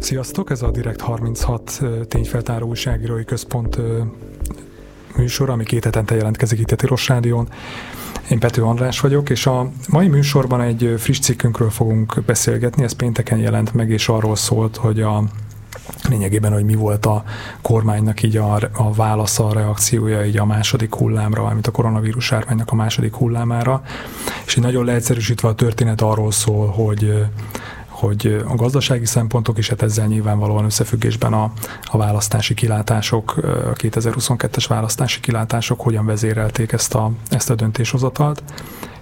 Sziasztok, ez a Direkt 36 tényfeltáró újságírói központ műsor, ami két hetente jelentkezik itt a Tiros Rádión. Én Pető András vagyok, és a mai műsorban egy friss cikkünkről fogunk beszélgetni, ez pénteken jelent meg, és arról szólt, hogy lényegében, hogy mi volt a kormánynak így a válasza, a reakciója így a második hullámra, amit a koronavírus járványnak a második hullámára. És így nagyon leegyszerűsítve a történet arról szól, hogy a gazdasági szempontok is, hát ezzel nyilvánvalóan összefüggésben a választási kilátások, a 2022-es választási kilátások hogyan vezérelték ezt a döntéshozatalt,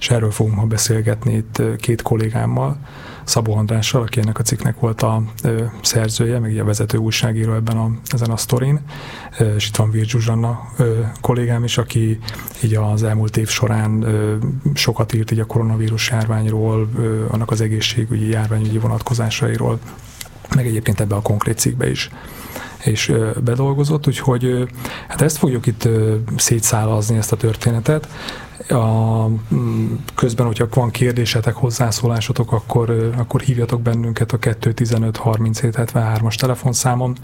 és erről fogunk ma beszélgetni itt két kollégámmal, Szabó Andrással, aki ennek a cikknek volt a szerzője, meg a vezető újságíró ezen a sztorin, és itt van Virág Zsuzsa kollégám is, aki így az elmúlt év során sokat írt így a koronavírus járványról, annak az egészségügyi, járványügyi vonatkozásairól, meg egyébként ebbe a konkrét cikkbe is és bedolgozott, úgyhogy hát ezt fogjuk itt szétszálazni, ezt a történetet. Közben, hogyha van kérdésetek, hozzászólásotok, akkor hívjatok bennünket a 215-3773-as telefonszámon.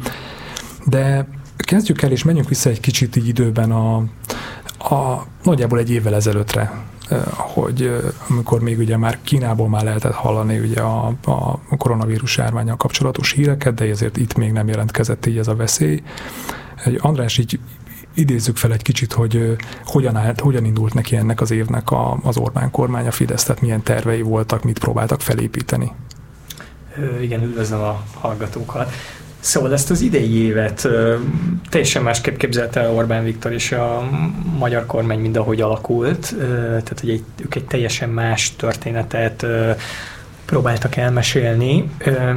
De kezdjük el, és menjünk vissza egy kicsit így időben nagyjából egy évvel ezelőttre, hogy amikor még ugye már Kínából már lehetett hallani ugye a koronavírus járvánnyal kapcsolatos híreket, de ezért itt még nem jelentkezett így ez a veszély. András, így idézzük fel egy kicsit, hogy hogyan indult neki ennek az évnek az Orbán kormány, a Fidesz, tehát milyen tervei voltak, mit próbáltak felépíteni. Igen, üdvözlöm a hallgatókat. Szóval ezt az idei évet teljesen másképp képzelte el Orbán Viktor és a magyar kormány, mind ahogy alakult. Tehát, hogy ők egy teljesen más történetet próbáltak elmesélni.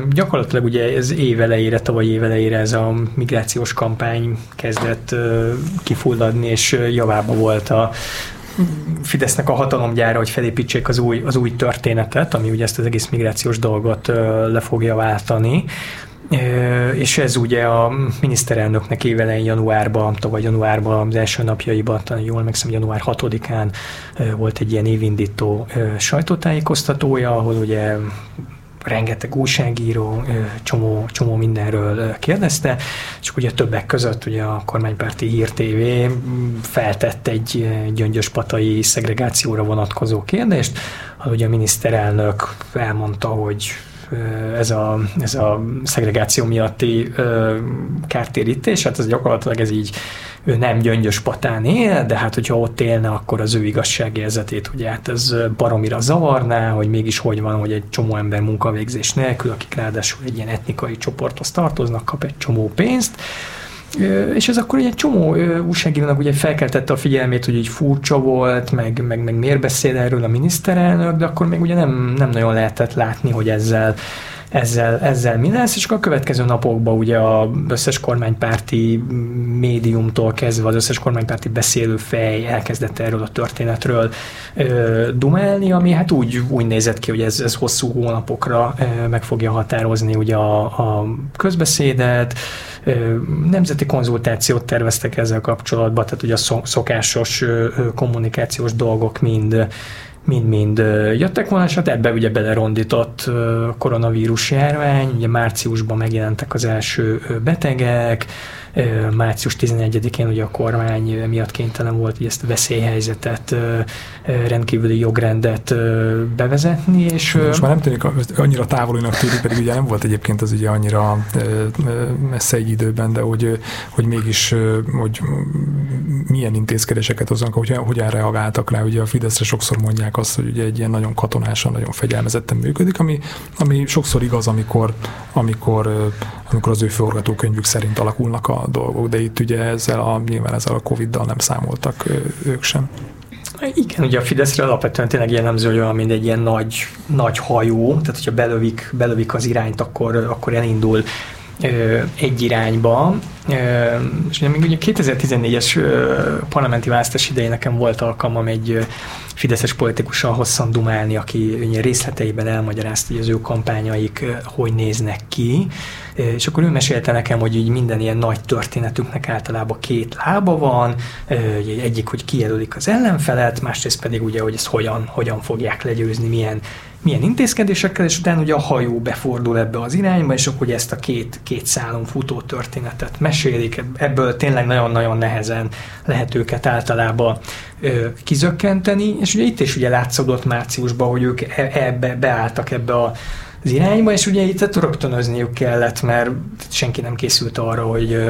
Gyakorlatilag ugye ez tavaly év elejére ez a migrációs kampány kezdett kifulladni, és javába volt a Fidesznek a hatalomgyára, hogy felépítsék az új történetet, ami ugye ezt az egész migrációs dolgot le fogja váltani. És ez ugye a miniszterelnöknek évelején tavaly januárban, az első napjaiban, jól megszem, január 6-án volt egy ilyen évindító sajtótájékoztatója, ahol ugye rengeteg újságíró csomó mindenről kérdezte, és ugye többek között ugye a kormánypárti Hír TV feltett egy gyöngyöspatai szegregációra vonatkozó kérdést, ahol ugye a miniszterelnök elmondta, hogy ez a szegregáció miatti kártérítés, hát ez gyakorlatilag ez így, ő nem Gyöngyöspatán él, de hát hogyha ott élne, akkor az ő igazságérzetét, ugye hát ez baromira zavarná, hogy mégis hogy van, hogy egy csomó ember munkavégzés nélkül, akik ráadásul egy ilyen etnikai csoporthoz tartoznak, kap egy csomó pénzt. És ez akkor egy csomó újságírónak ugye felkeltette a figyelmét, hogy így furcsa volt, meg miért beszél erről a miniszterelnök, de akkor még ugye nem nagyon lehetett látni, hogy ezzel mi lesz, és akkor a következő napokban ugye az összes kormánypárti médiumtól kezdve az összes kormánypárti beszélőfej elkezdett erről a történetről dumálni, ami hát úgy nézett ki, hogy ez hosszú hónapokra meg fogja határozni ugye a közbeszédet. Nemzeti konzultációt terveztek ezzel kapcsolatban, tehát ugye a szokásos kommunikációs dolgok mind jöttek volna, és hát ebbe ugye belerondított koronavírus járvány, ugye márciusban megjelentek az első betegek, március 11-én ugye a kormány miatt kénytelen volt ezt a veszélyhelyzetet, rendkívüli jogrendet bevezetni. És most már nem tűnik, annyira távolinak tűnik, pedig ugye nem volt egyébként az ugye annyira messze egy időben, de hogy mégis hogy milyen intézkedéseket hoznak, hogyan reagáltak rá. Ugye a Fideszre sokszor mondják azt, hogy ugye egy ilyen nagyon katonásan, nagyon fegyelmezetten működik, ami sokszor igaz, amikor az ő forgatókönyvük szerint alakulnak a dolgok, de itt ugye nyilván ezzel a Covid-dal nem számoltak ők sem. Igen, ugye a Fideszre alapvetően tényleg jellemző, hogy olyan, mint egy ilyen nagy hajó, tehát hogyha belövik az irányt, akkor elindul egy irányba. És még ugye 2014-es parlamenti választás idején nekem volt alkalmam egy fideszes politikussal hosszan dumálni, aki részleteiben elmagyarázta, hogy az ő kampányaik hogy néznek ki, És akkor ő mesélte nekem, hogy így minden ilyen nagy történetünknek általában két lába van, egyik, hogy kijelölik az ellenfelet, másrészt pedig ugye, hogy ezt hogyan fogják legyőzni, milyen intézkedésekkel, és utána ugye a hajó befordul ebbe az irányba, és akkor ezt a két szálon futó történetet mesélik, ebből tényleg nagyon-nagyon nehezen lehet őket általában kizökkenteni, és ugye itt is ugye látszódott márciusban, hogy ők beálltak ebbe az irányba, és ugye itt rögtönözniük kellett, mert senki nem készült arra, hogy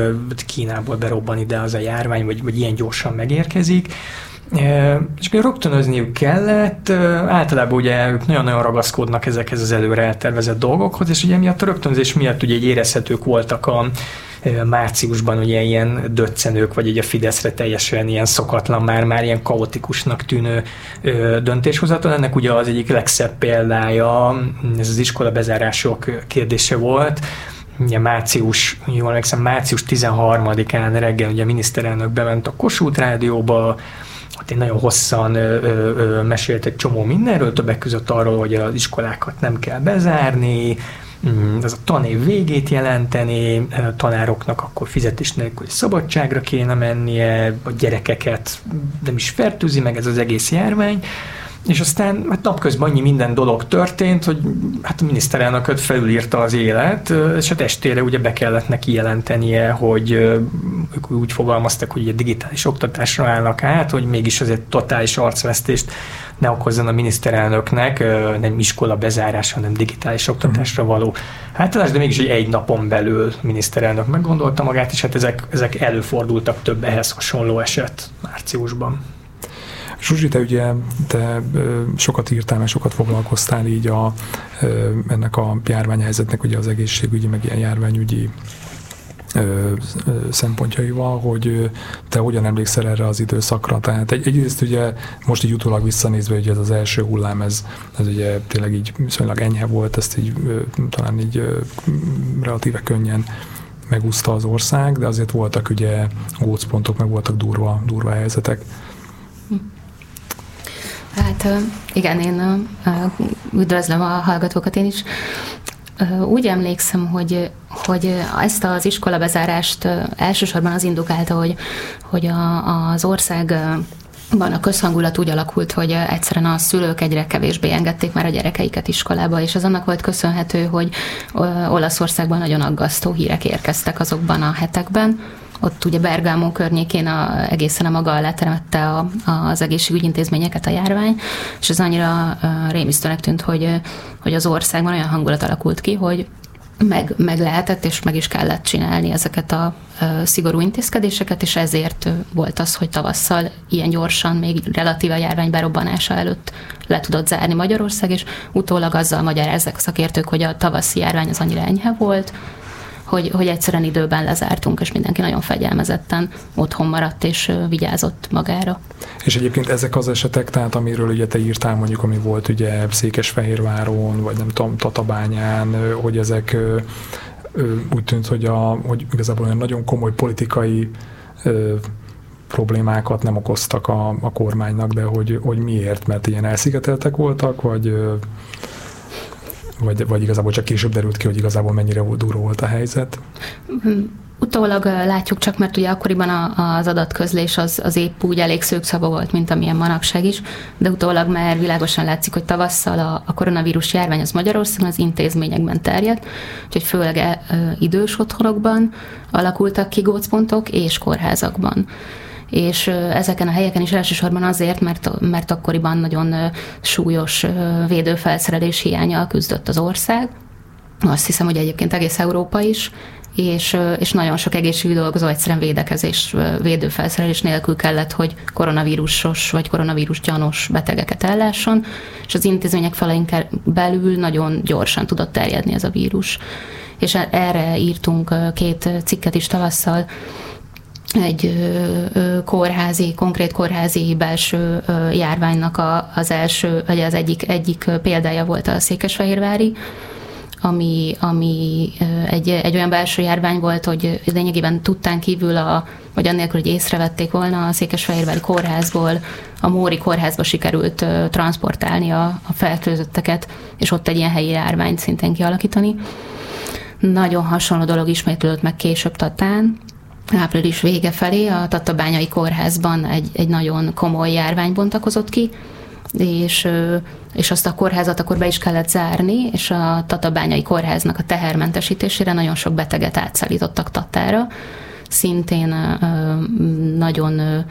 Kínából berobban ide az a járvány, vagy ilyen gyorsan megérkezik. És rögtönözniük kellett, általában ugye ők nagyon-nagyon ragaszkodnak ezekhez az előre eltervezett dolgokhoz, és ugye miatt a rögtönzés miatt ugye érezhetők voltak a márciusban ugye ilyen döccenők, vagy ugye a Fideszre teljesen ilyen szokatlan, már ilyen kaotikusnak tűnő döntéshozatal. Ennek ugye az egyik legszebb példája, ez az iskola bezárások kérdése volt. Ugye március 13-án reggel ugye a miniszterelnök bement a Kossuth Rádióba, ott én nagyon hosszan mesélt egy csomó mindenről, többek között arról, hogy az iskolákat nem kell bezárni, ez a tanév végét jelenteni, tanároknak akkor fizetés nélkül szabadságra kéne mennie, a gyerekeket nem is fertőzi meg ez az egész járvány. És aztán hát napközben annyi minden dolog történt, hogy hát a miniszterelnököt felülírta az élet, és hát estére ugye be kellett neki jelentenie, hogy ők úgy fogalmaztak, hogy a digitális oktatásra állnak át, hogy mégis azért totális arcvesztést ne okozzon a miniszterelnöknek, nem iskola bezárása, hanem digitális oktatásra való hátrálás, de mégis egy napon belül miniszterelnök meggondolta magát, és hát ezek előfordultak, több ehhez hasonló eset márciusban. Zsuzsi, te ugye sokat írtál, mert sokat foglalkoztál így ennek a járványhelyzetnek ugye az egészségügyi, meg ilyen járványügyi szempontjaival, hogy te hogyan emlékszel erre az időszakra. Tehát egyrészt ugye most így utólag visszanézve, hogy ez az első hullám, ez ugye tényleg így viszonylag enyhe volt, ezt így talán így relatíve könnyen megúszta az ország, de azért voltak ugye gócpontok, meg voltak durva helyzetek. Hát igen, én üdvözlöm a hallgatókat én is. Úgy emlékszem, hogy ezt az iskolabezárást elsősorban az indukálta, hogy az országban a közhangulat úgy alakult, hogy egyszerűen a szülők egyre kevésbé engedték már a gyerekeiket iskolába, és ez annak volt köszönhető, hogy Olaszországban nagyon aggasztó hírek érkeztek azokban a hetekben. Ott ugye Bergamo környékén egészen a maga alá teremette az egészségügyi intézményeket a járvány, és ez annyira rémisztőnek tűnt, hogy az országban olyan hangulat alakult ki, hogy meg lehetett és meg is kellett csinálni ezeket a szigorú intézkedéseket, és ezért volt az, hogy tavasszal ilyen gyorsan, még relatíve a járvány berobbanása előtt le tudott zárni Magyarország, és utólag azzal magyarázzák a szakértők, hogy a tavaszi járvány az annyira enyhe volt, hogy egyszerűen időben lezártunk, és mindenki nagyon fegyelmezetten otthon maradt, és vigyázott magára. És egyébként ezek az esetek, tehát amiről ugye te írtál, mondjuk, ami volt ugye Székesfehérváron, vagy nem tudom, Tatabányán, hogy ezek úgy tűnt, hogy igazából olyan nagyon komoly politikai problémákat nem okoztak a kormánynak, de hogy miért, mert ilyen elszigeteltek voltak, vagy igazából csak később derült ki, hogy igazából mennyire durva volt a helyzet? Utólag látjuk csak, mert ugye akkoriban az adatközlés az épp úgy elég szőkszava volt, mint amilyen manapság is, de utólag már világosan látszik, hogy tavasszal a koronavírus járvány az Magyarországon az intézményekben terjedt, úgyhogy főleg idős otthonokban alakultak ki gócpontok és kórházakban. És ezeken a helyeken is elsősorban azért, mert akkoriban nagyon súlyos védőfelszerelés hiánnyal küzdött az ország. Azt hiszem, hogy egyébként egész Európa is, és nagyon sok egészségügyi dolgozó egyszerűen védőfelszerelés nélkül kellett, hogy koronavírusos vagy koronavírusgyanús betegeket ellásson, és az intézmények falain belül nagyon gyorsan tudott terjedni ez a vírus. És erre írtunk két cikket is tavasszal, egy konkrét kórházi belső járványnak az egyik példája volt a székesfehérvári, ami egy olyan belső járvány volt, hogy lényegében tudtán kívül, vagy annélkül, hogy észrevették volna, a székesfehérvári kórházból a Móri kórházba sikerült transportálni a fertőzötteket, és ott egy ilyen helyi járványt szintén kialakítani. Nagyon hasonló dolog ismétlődött meg később Tatán, április vége felé a Tatabányai Kórházban egy nagyon komoly járvány bontakozott ki, és azt a kórházat akkor be is kellett zárni, és a Tatabányai Kórháznak a tehermentesítésére nagyon sok beteget átszállítottak Tatára. Szintén nagyon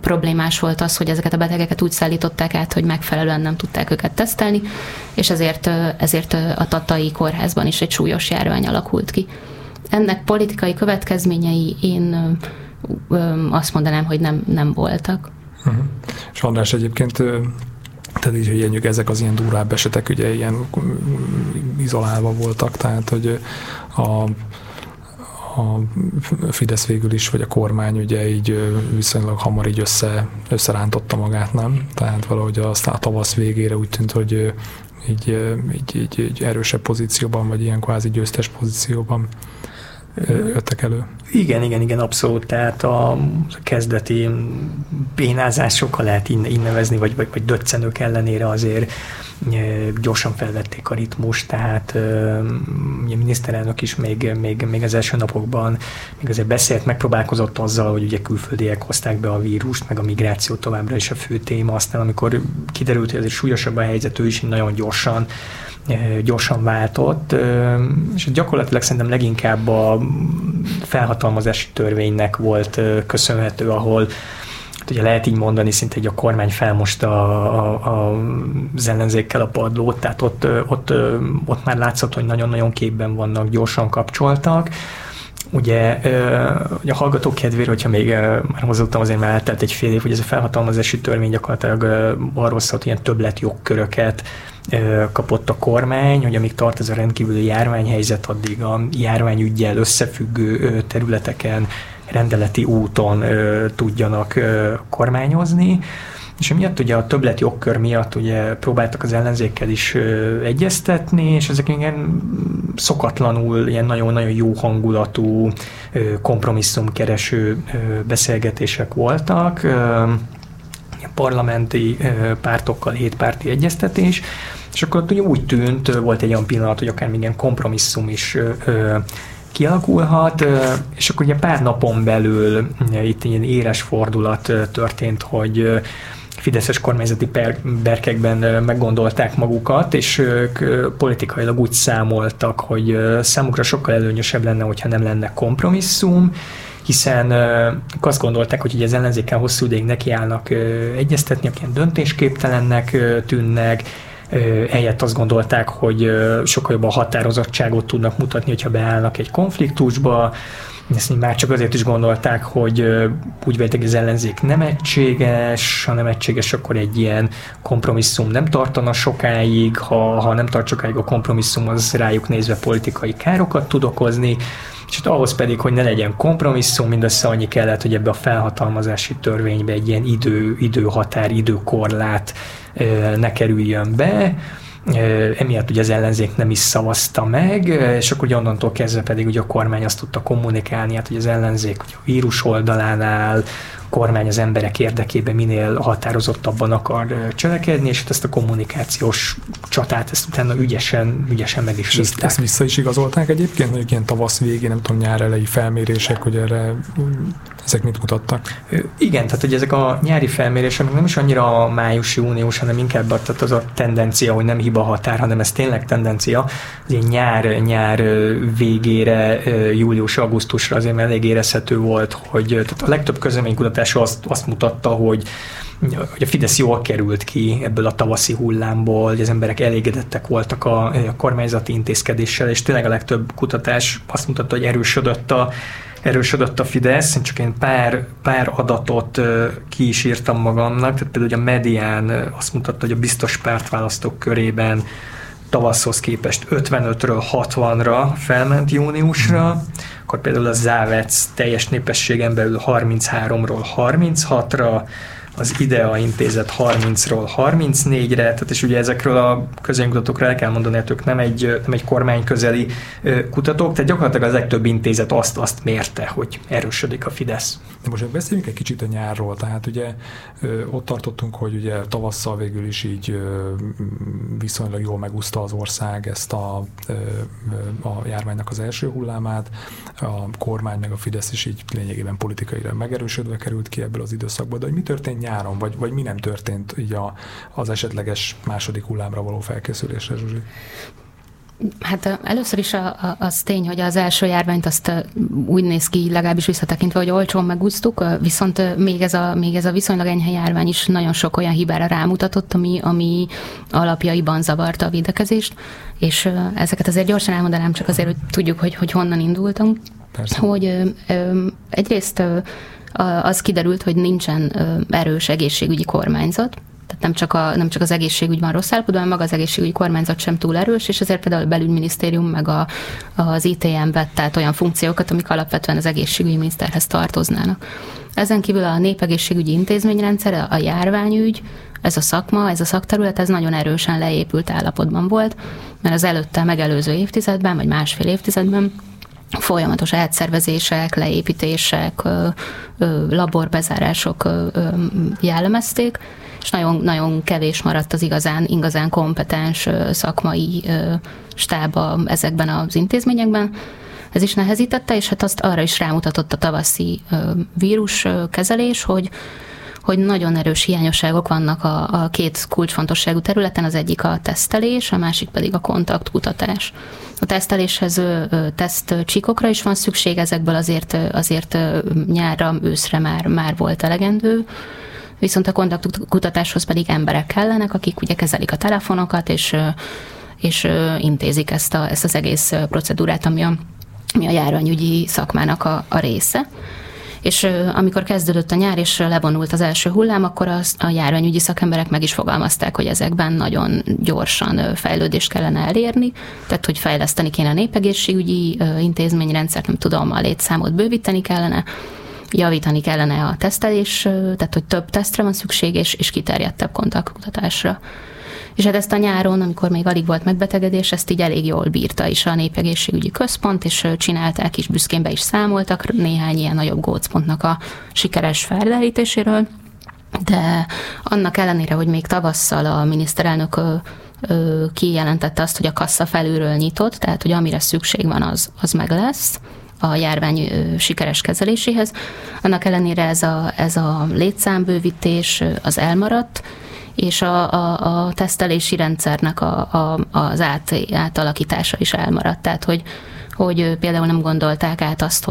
problémás volt az, hogy ezeket a betegeket úgy szállították át, hogy megfelelően nem tudták őket tesztelni, és ezért a Tatai Kórházban is egy súlyos járvány alakult ki. Ennek politikai következményei én azt mondanám, hogy nem voltak. Uh-huh. És András, egyébként tehát így, hogy ezek az ilyen durább esetek ugye ilyen izolálva voltak, tehát hogy a Fidesz végül is, vagy a kormány ugye így viszonylag hamar így összerántotta magát, nem? Tehát valahogy aztán a tavasz végére úgy tűnt, hogy így erősebb pozícióban, vagy ilyen kvázi győztes pozícióban jöttek elő. Igen, abszolút. Tehát a kezdeti bénázásokkal lehet így nevezni, vagy döccenők ellenére azért gyorsan felvették a ritmust, tehát a miniszterelnök is még az első napokban még azért beszélt, megpróbálkozott azzal, hogy ugye külföldiek hozták be a vírust, meg a migráció továbbra is a fő téma. Aztán amikor kiderült, hogy azért súlyosabb a helyzet, ő is nagyon gyorsan váltott, és gyakorlatilag szerintem leginkább a felhatalmazási törvénynek volt köszönhető, ahol ugye lehet így mondani, szinte hogy a kormány felmosta az ellenzékkel a padlót, tehát ott már látszott, hogy nagyon-nagyon képben vannak, gyorsan kapcsoltak. Ugye a hallgatók kedvére, hogyha még már hozzáadtam, azért már eltelt egy fél év, hogy ez a felhatalmazási törvény gyakorlatilag arról szólt, hogy ilyen többletjogköröket kapott a kormány, hogy amíg tart ez a rendkívüli járványhelyzet, addig a járványüggyel összefüggő területeken rendeleti úton tudjanak kormányozni. És emiatt ugye a többlet jogkör miatt ugye próbáltak az ellenzékkel is egyeztetni, és ezek igen szokatlanul ilyen nagyon-nagyon jó hangulatú, kompromisszumkereső beszélgetések voltak, parlamenti pártokkal hétpárti egyeztetés, és akkor ugye úgy tűnt, volt egy olyan pillanat, hogy akár még ilyen kompromisszum is kialakulhat, és akkor ugye pár napon belül itt ilyen éles fordulat történt, hogy fideszes kormányzati berkekben meggondolták magukat, és ők politikailag úgy számoltak, hogy számukra sokkal előnyösebb lenne, hogyha nem lenne kompromisszum, hiszen azt gondolták, hogy ugye az ellenzékkel hosszú ideig nekiállnak egyeztetni, akik ilyen döntésképtelennek tűnnek, helyett azt gondolták, hogy sokkal jobban határozottságot tudnak mutatni, hogyha beállnak egy konfliktusba. Ezt már csak azért is gondolták, hogy úgy vélték, az ellenzék nem egységes, ha nem egységes, akkor egy ilyen kompromisszum nem tartana sokáig, ha nem tart sokáig a kompromisszum, az rájuk nézve politikai károkat tud okozni, és ahhoz pedig, hogy ne legyen kompromisszum, mindössze annyi kellett, hogy ebbe a felhatalmazási törvénybe egy ilyen időhatár, időkorlát ne kerüljön be, emiatt ugye az ellenzék nem is szavazta meg, és akkor ugye onnantól kezdve pedig ugye a kormány azt tudta kommunikálni, hát, hogy az ellenzék ugye a vírus oldalán áll, a kormány az emberek érdekében minél határozottabban akar cselekedni, és ezt a kommunikációs csatát ezt utána ügyesen meg is vizták. Ezt vissza is igazolták egyébként, mondjuk ilyen tavasz végén, nem tudom, nyár elejé felmérések, hogy erre ezek mit mutattak? Igen, tehát hogy ezek a nyári felmérések nem is annyira május-június, hanem inkább tehát az a tendencia, hogy nem hiba határ, hanem ez tényleg tendencia. Azért nyár végére, július-augusztusra azért elég érezhető volt, hogy tehát a legtöbb közleménykutatás azt mutatta, hogy a Fidesz jól került ki ebből a tavaszi hullámból, hogy az emberek elégedettek voltak a kormányzati intézkedéssel, és tényleg a legtöbb kutatás azt mutatta, hogy erősödött a Fidesz, csak én pár adatot ki is írtam magamnak, tehát például a Medián azt mutatta, hogy a biztos pártválasztók körében tavaszhoz képest 55-ről 60-ra felment júniusra, akkor például a Závec teljes népességen belül 33-ról 36-ra, az IDEA intézet 30-ról 34-re, tehát és ugye ezekről a közönkutatókról el kell mondani, hogy ők nem egy kormányközeli kutatók, tehát gyakorlatilag az legtöbb intézet azt mérte, hogy erősödik a Fidesz. De most beszéljünk egy kicsit a nyárról, tehát ugye ott tartottunk, hogy ugye tavasszal végül is így viszonylag jól megúszta az ország ezt a járványnak az első hullámát, a kormány meg a Fidesz is így lényegében politikailag megerősödve került ki ebből az időszakból, de hogy mi történt nyáron, vagy mi nem történt így az esetleges második hullámra való felkészülésre, Zsuzsi? Hát először is az tény, hogy az első járványt azt úgy néz ki, legalábbis visszatekintve, hogy olcsón megúsztuk, viszont még ez a viszonylag enyhe járvány is nagyon sok olyan hibára rámutatott, ami alapjaiban zavarta a védekezést, és ezeket azért gyorsan elmondanám, csak azért, hogy tudjuk, hogy honnan indultunk. Persze. Hogy egyrészt az kiderült, hogy nincsen erős egészségügyi kormányzat, tehát nem csak az egészségügy van rossz állapotban, maga az egészségügyi kormányzat sem túl erős, és ezért például a belügyminisztérium meg az ITM vett át olyan funkciókat, amik alapvetően az egészségügyi miniszterhez tartoznának. Ezen kívül a népegészségügyi intézményrendszer, a járványügy, ez a szakma, ez a szakterület, ez nagyon erősen leépült állapotban volt, mert az előtte megelőző évtizedben, vagy másfél évtizedben folyamatos átszervezések, leépítések, laborbezárások jellemezték, és nagyon, nagyon kevés maradt az igazán kompetens szakmai stába ezekben az intézményekben. Ez is nehezítette, és hát azt arra is rámutatott a tavaszi víruskezelés, hogy nagyon erős hiányosságok vannak a két kulcsfontosságú területen, az egyik a tesztelés, a másik pedig a kontaktkutatás. A teszteléshez tesztcsikokra is van szükség, ezekből azért nyárra, őszre már volt elegendő, viszont a kontaktkutatáshoz pedig emberek kellenek, akik ugye kezelik a telefonokat, és intézik ezt az egész procedúrát, ami a járványügyi szakmának a része. És amikor kezdődött a nyár, és levonult az első hullám, akkor a járványügyi szakemberek meg is fogalmazták, hogy ezekben nagyon gyorsan fejlődést kellene elérni, tehát hogy fejleszteni kéne a népegészségügyi intézményrendszert, nem tudom, a létszámot bővíteni kellene, javítani kellene a tesztelés, tehát hogy több tesztre van szükség, és kiterjedtebb kontaktkutatásra. És hát ezt a nyáron, amikor még alig volt megbetegedés, ezt így elég jól bírta is a Népegészségügyi Központ, és csinálták is, büszkén be is számoltak néhány ilyen nagyobb gócpontnak a sikeres felderítéséről, de annak ellenére, hogy még tavasszal a miniszterelnök kijelentette azt, hogy a kassa felülről nyitott, tehát hogy amire szükség van, az meg lesz a járvány sikeres kezeléséhez, annak ellenére ez a létszámbővítés az elmaradt, és a tesztelési rendszernek az átalakítása is elmaradt. Tehát, hogy például nem gondolták át azt,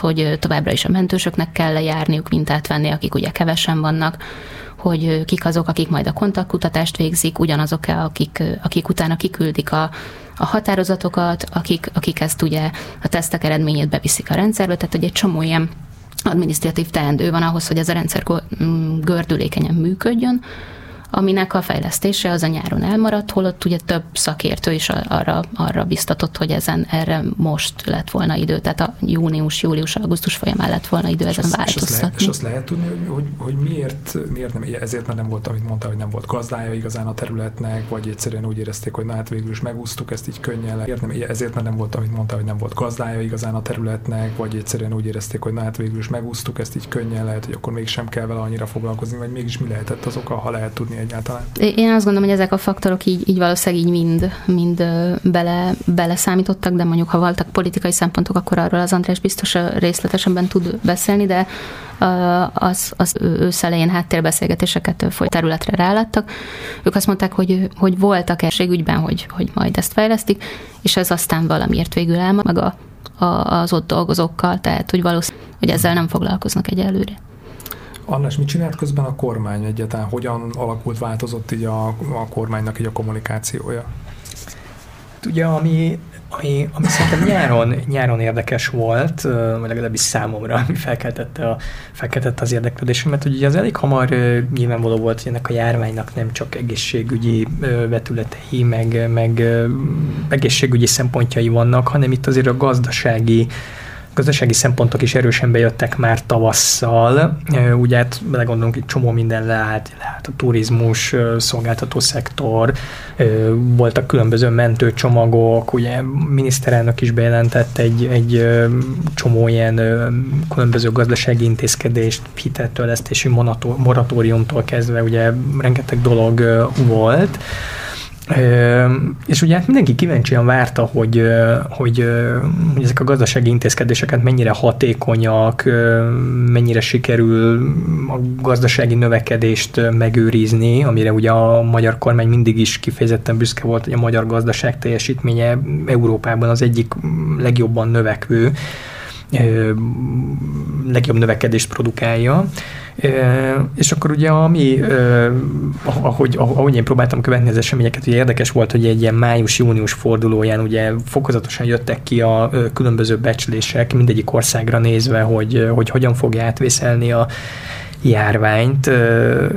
hogy továbbra is a mentősöknek kell lejárniuk, mintát venni, akik ugye kevesen vannak, hogy kik azok, akik majd a kontaktkutatást végzik, ugyanazok-e, akik utána kiküldik a határozatokat, akik ezt ugye a tesztek eredményét beviszik a rendszerbe, tehát hogy egy csomó ilyen adminisztratív teendő van ahhoz, hogy ez a rendszer gördülékenyen működjön, aminek a fejlesztése az a nyáron elmaradt, holott ugye több szakértő is arra biztatott, hogy erre most lett volna idő, tehát a június, július, augusztus folyamán lett volna idő ezen változtatni. És azt lehet tudni, hogy miért nem, ezért már nem volt, amit mondtál, hogy nem volt gazdája igazán a területnek, vagy egyszerűen úgy érezték, hogy na hát végül is megúsztuk, ezt így könnyen ezért már nem volt, amit mondtál, hogy nem volt gazdája igazán a területnek, vagy egyszerűen úgy érezték, hogy na hát végül is megúsztuk, ezt így könnyen lehet, hogy akkor mégsem kell vele annyira foglalkozni, vagy mégis mi lehetett az oka, ha lehet tudni egyáltalán? Én azt gondolom, hogy ezek a faktorok így valószínűleg így mind beleszámítottak, de mondjuk, ha voltak politikai szempontok, akkor arról az András biztos részletesebben tud beszélni, de az őszelején háttérbeszélgetéseket folyt területre ráláttak. Ők azt mondták, hogy voltak erőségügyben, hogy majd ezt fejlesztik, és ez aztán valamiért végül áll meg az ott dolgozókkal, tehát hogy valószínűleg, hogy ezzel nem foglalkoznak egyelőre. András, mit csinált közben a kormány egyáltalán? Hogyan alakult, változott így a kormánynak így a kommunikációja? Ugye, ami szerintem nyáron érdekes volt, vagy legalábbis számomra, ami felkeltette az érdeklődésemet, hogy ugye az elég hamar nyilvánvaló volt, hogy ennek a járványnak nem csak egészségügyi vetületei, meg egészségügyi szempontjai vannak, hanem itt azért a gazdasági gazdasági szempontok is erősen bejöttek már tavasszal. Ugye hát belegondolunk, itt csomó minden leállt a turizmus, szolgáltató szektor, voltak különböző mentőcsomagok, ugye miniszterelnök is bejelentett egy csomó ilyen különböző gazdasági intézkedést, hiteltörlesztési moratóriumtól kezdve, ugye rengeteg dolog volt. És ugye hát mindenki kíváncsian várta, hogy ezek a gazdasági intézkedéseket mennyire hatékonyak, mennyire sikerül a gazdasági növekedést megőrizni, amire ugye a magyar kormány mindig is kifejezetten büszke volt, hogy a magyar gazdaság teljesítménye Európában az egyik legjobban növekvő, legjobb növekedést produkálja. És akkor ugye ami, ahogy én próbáltam követni az eseményeket, ugye érdekes volt, hogy egy ilyen május-június fordulóján ugye fokozatosan jöttek ki a különböző becslések, mindegyik országra nézve, hogy hogyan fogja átvészelni a járványt,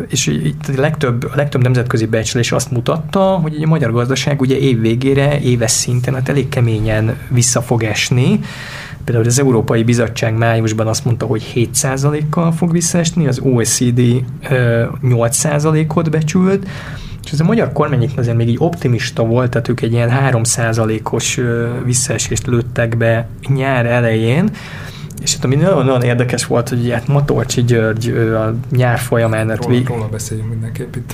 és itt a legtöbb nemzetközi becslés azt mutatta, hogy a magyar gazdaság ugye év végére, éves szinten hát elég keményen vissza fog esni. Például az Európai Bizottság májusban azt mondta, hogy 7%-kal fog visszaesni, az OECD 8%-ot becsült, és ez a magyar kormányik azért még így optimista volt, tehát ők egy ilyen 3%-os visszaesést lőttek be nyár elején, és hát ami nagyon-nagyon érdekes volt, hogy hát Matolcsy György a nyár folyamán... Róla beszéljünk mindenképp itt.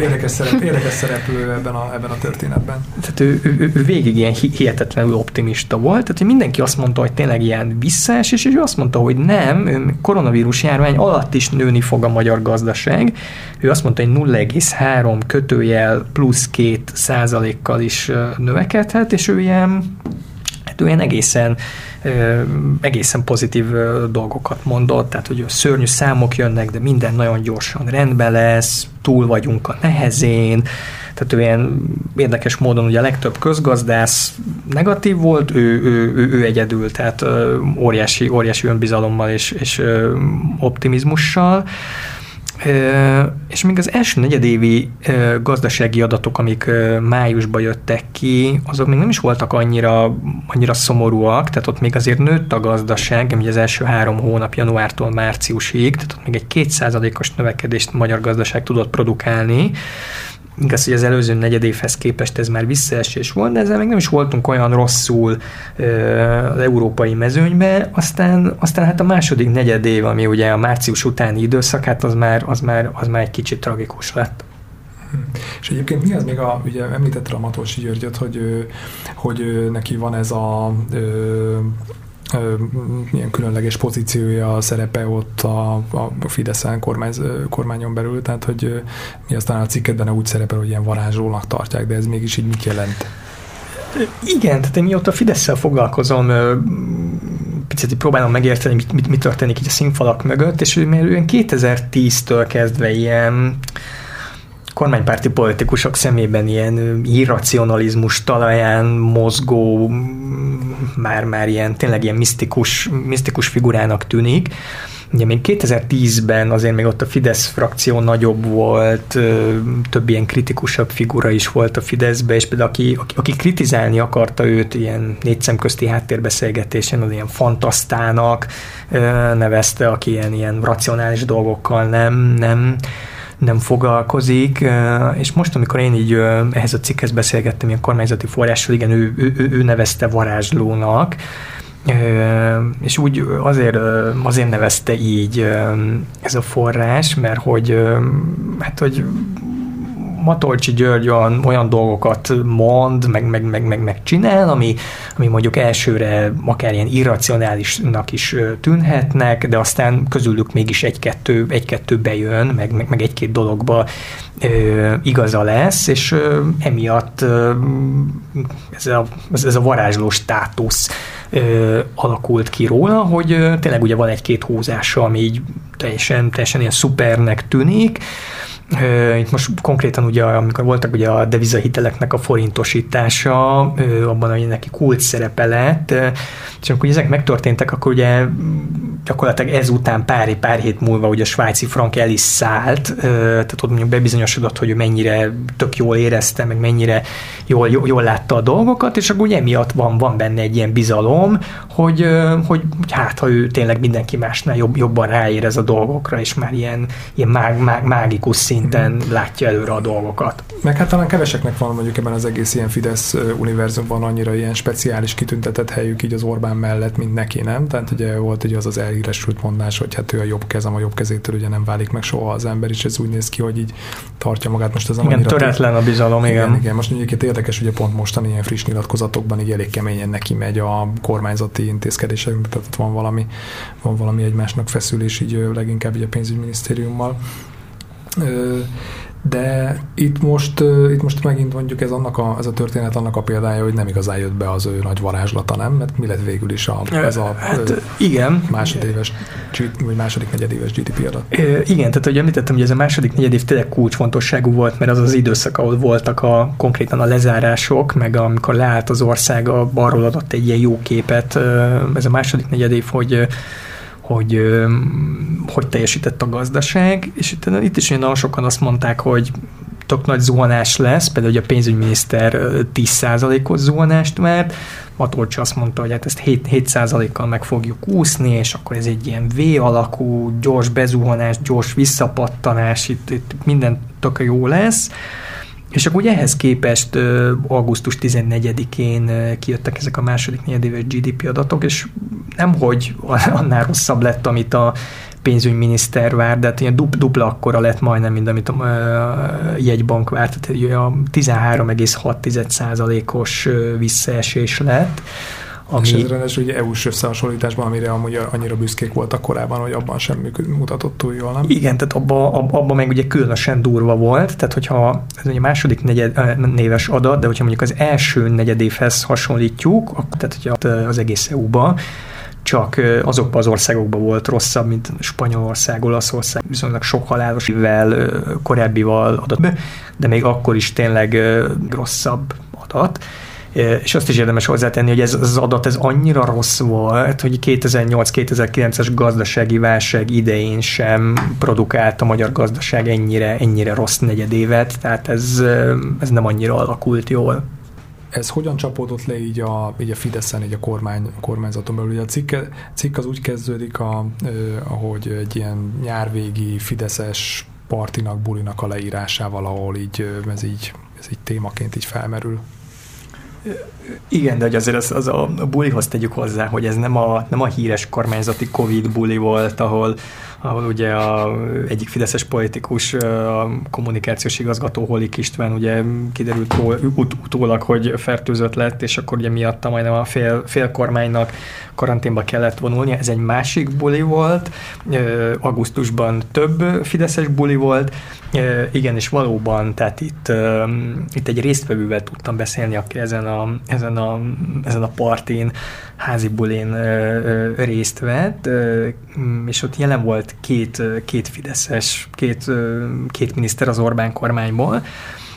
Érdekes szereplő ebben a történetben. Tehát ő végig ilyen hihetetlenül optimista volt, tehát mindenki azt mondta, hogy tényleg ilyen visszaesés, és ő azt mondta, hogy nem, koronavírus járvány alatt is nőni fog a magyar gazdaság. Ő azt mondta, hogy 0,3 kötőjel plusz 2%-kal is növekedhet, és ő ilyen egészen pozitív dolgokat mondott, tehát hogy szörnyű számok jönnek, de minden nagyon gyorsan rendben lesz, túl vagyunk a nehezén, tehát ő ilyen érdekes módon ugye a legtöbb közgazdász negatív volt, ő egyedül, tehát óriási önbizalommal és optimizmussal. És még az első negyedévi gazdasági adatok, amik májusban jöttek ki, azok még nem is voltak annyira szomorúak, tehát ott még azért nőtt a gazdaság, ugye az első 3 hónap januártól márciusig, tehát ott még egy 2%-os növekedést a magyar gazdaság tudott produkálni. Igaz, hogy az előző negyedévhez képest ez már visszaesés volt, de ezzel még nem is voltunk olyan rosszul az európai mezőnybe. Aztán hát a második negyedév, ami ugye a március utáni időszak, hát az már egy kicsit tragikus lett. És egyébként mi az még, ugye említette a Matolcsy Györgyöt, hogy neki van ez a... ilyen különleges pozíciója, a szerepe ott a Fideszen kormányon belül, tehát hogy mi aztán a cikkedben úgy szerepel, hogy ilyen varázslónak tartják, de ez mégis így mit jelent? Igen, tehát én mióta Fidesszel foglalkozom, picit próbálom megérteni, mi történik így a színfalak mögött, és mert olyan 2010-től kezdve ilyen kormánypárti politikusok szemében ilyen irracionalizmus talaján mozgó, már ilyen, tényleg ilyen misztikus figurának tűnik. Ugye még 2010-ben azért még ott a Fidesz frakció nagyobb volt, több ilyen kritikusabb figura is volt a Fideszbe, és például aki kritizálni akarta őt ilyen 4 szemközti háttérbeszélgetésen, az ilyen fantasztának nevezte, aki ilyen racionális dolgokkal nem foglalkozik, és most, amikor én így ehhez a cikkhez beszélgettem ilyen kormányzati forrással, igen, ő nevezte varázslónak, és úgy azért nevezte így ez a forrás, mert hogy Matolcsy György olyan dolgokat mond, meg csinál, ami mondjuk elsőre akár ilyen irracionálisnak is tűnhetnek, de aztán közülük mégis egy-kettő bejön, meg egy-két dologba igaza lesz, és emiatt ez a varázsló státusz alakult ki róla, hogy tényleg ugye van egy-két húzása, ami így teljesen ilyen szupernek tűnik, Itt most konkrétan ugye, amikor voltak ugye a devizahiteleknek a forintosítása, abban, hogy neki kult szerepe lett, és amikor ezek megtörténtek, akkor ugye gyakorlatilag ezután pár hét múlva ugye a svájci frank el is szállt, tehát ott mondjuk bebizonyosodott, hogy mennyire tök jól érezte, meg mennyire jól látta a dolgokat, és akkor ugye emiatt van benne egy ilyen bizalom, hogy hát, ha ő tényleg mindenki másnál jobban ráérez a dolgokra, és már ilyen mágikus szinten látja előre a dolgokat. Meg hát talán keveseknek van mondjuk ebben az egész ilyen Fidesz univerzumban annyira ilyen speciális kitüntetett helyük így az Orbán mellett, mint neki, nem? Tehát ugye volt ugye az elhíresült mondás, hogy hát ő a jobb kezem, a jobb kezétől ugye nem válik meg soha az ember, és ez úgy néz ki, hogy így tartja magát most ezen annyira. Igen, töretlen a bizalom, igen. Most egyébként érdekes, ugye pont mostan ilyen friss nyilatkozatokban így elég keményen neki megy a kormányzati intézkedéseknek, tehát van valami egymásnak feszülés, így leginkább ugye a pénzügyminisztériummal. De itt most megint mondjuk ez a történet annak a példája, hogy nem igazán jött be az ő nagy varázslata, nem? Mert mi lett végül is második negyedéves GDP adat? Igen, tehát ahogy említettem, hogy ez a második negyedév tényleg kulcsfontosságú volt, mert az az időszak, ahol voltak konkrétan a lezárások, meg amikor leállt az ország, arról adott egy ilyen jó képet. Ez a második negyedév, hogy teljesített a gazdaság, és itt is nagyon sokan azt mondták, hogy tök nagy zuhanás lesz, például a pénzügyminiszter 10%-os zuhanást várt, Matolcsy azt mondta, hogy hát ezt 7%-kal meg fogjuk úszni, és akkor ez egy ilyen V-alakú, gyors bezuhanás, gyors visszapattanás, itt minden tök jó lesz. És akkor ugye ehhez képest augusztus 14-én kijöttek ezek a második negyedéves GDP adatok, és nemhogy annál rosszabb lett, amit a pénzügyminiszter várt, de hát ilyen dupla akkora lett majdnem, mint amit a jegybank várt, tehát a 13,6%-os visszaesés lett. És ez rendes EU-s összehasonlításban, amire amúgy annyira büszkék voltak korábban, hogy abban sem mutatott túl jól, nem? Igen, tehát abban meg ugye különösen durva volt, tehát hogyha ez ugye második negyedéves adat, de hogyha mondjuk az első negyedévhez hasonlítjuk, akkor tehát hogyha az egész EU-ba csak azokban az országokban volt rosszabb, mint Spanyolország, Olaszország, viszonylag sok halálos évvel korábbival adat, de még akkor is tényleg rosszabb adat. És azt is érdemes hozzátenni, hogy ez az adat ez annyira rossz volt, hogy 2008-2009-es gazdasági válság idején sem produkált a magyar gazdaság ennyire rossz negyedévet, tehát ez nem annyira alakult jól. Ez hogyan csapódott le így a Fideszen, így a kormányzaton belül? Ugye a cikk az úgy kezdődik, ahogy egy ilyen nyárvégi fideszes partinak, bulinak a leírásával, ahol ez így témaként így felmerül. Igen, de hogy azért az a bulihoz tegyük hozzá, hogy ez nem a híres kormányzati Covid buli volt, ahol ugye egyik fideszes politikus, a kommunikációs igazgató Hollik István ugye kiderült utólag, hogy fertőzött lett, és akkor ugye miatta majdnem a fél kormánynak karanténba kellett vonulnia. Ez egy másik buli volt, augusztusban több fideszes buli volt, igen, és valóban, tehát itt egy résztvevővel tudtam beszélni, aki ezen a partin, házi bulin részt vett, és ott jelen volt két fideszes, két miniszter az Orbán kormányból,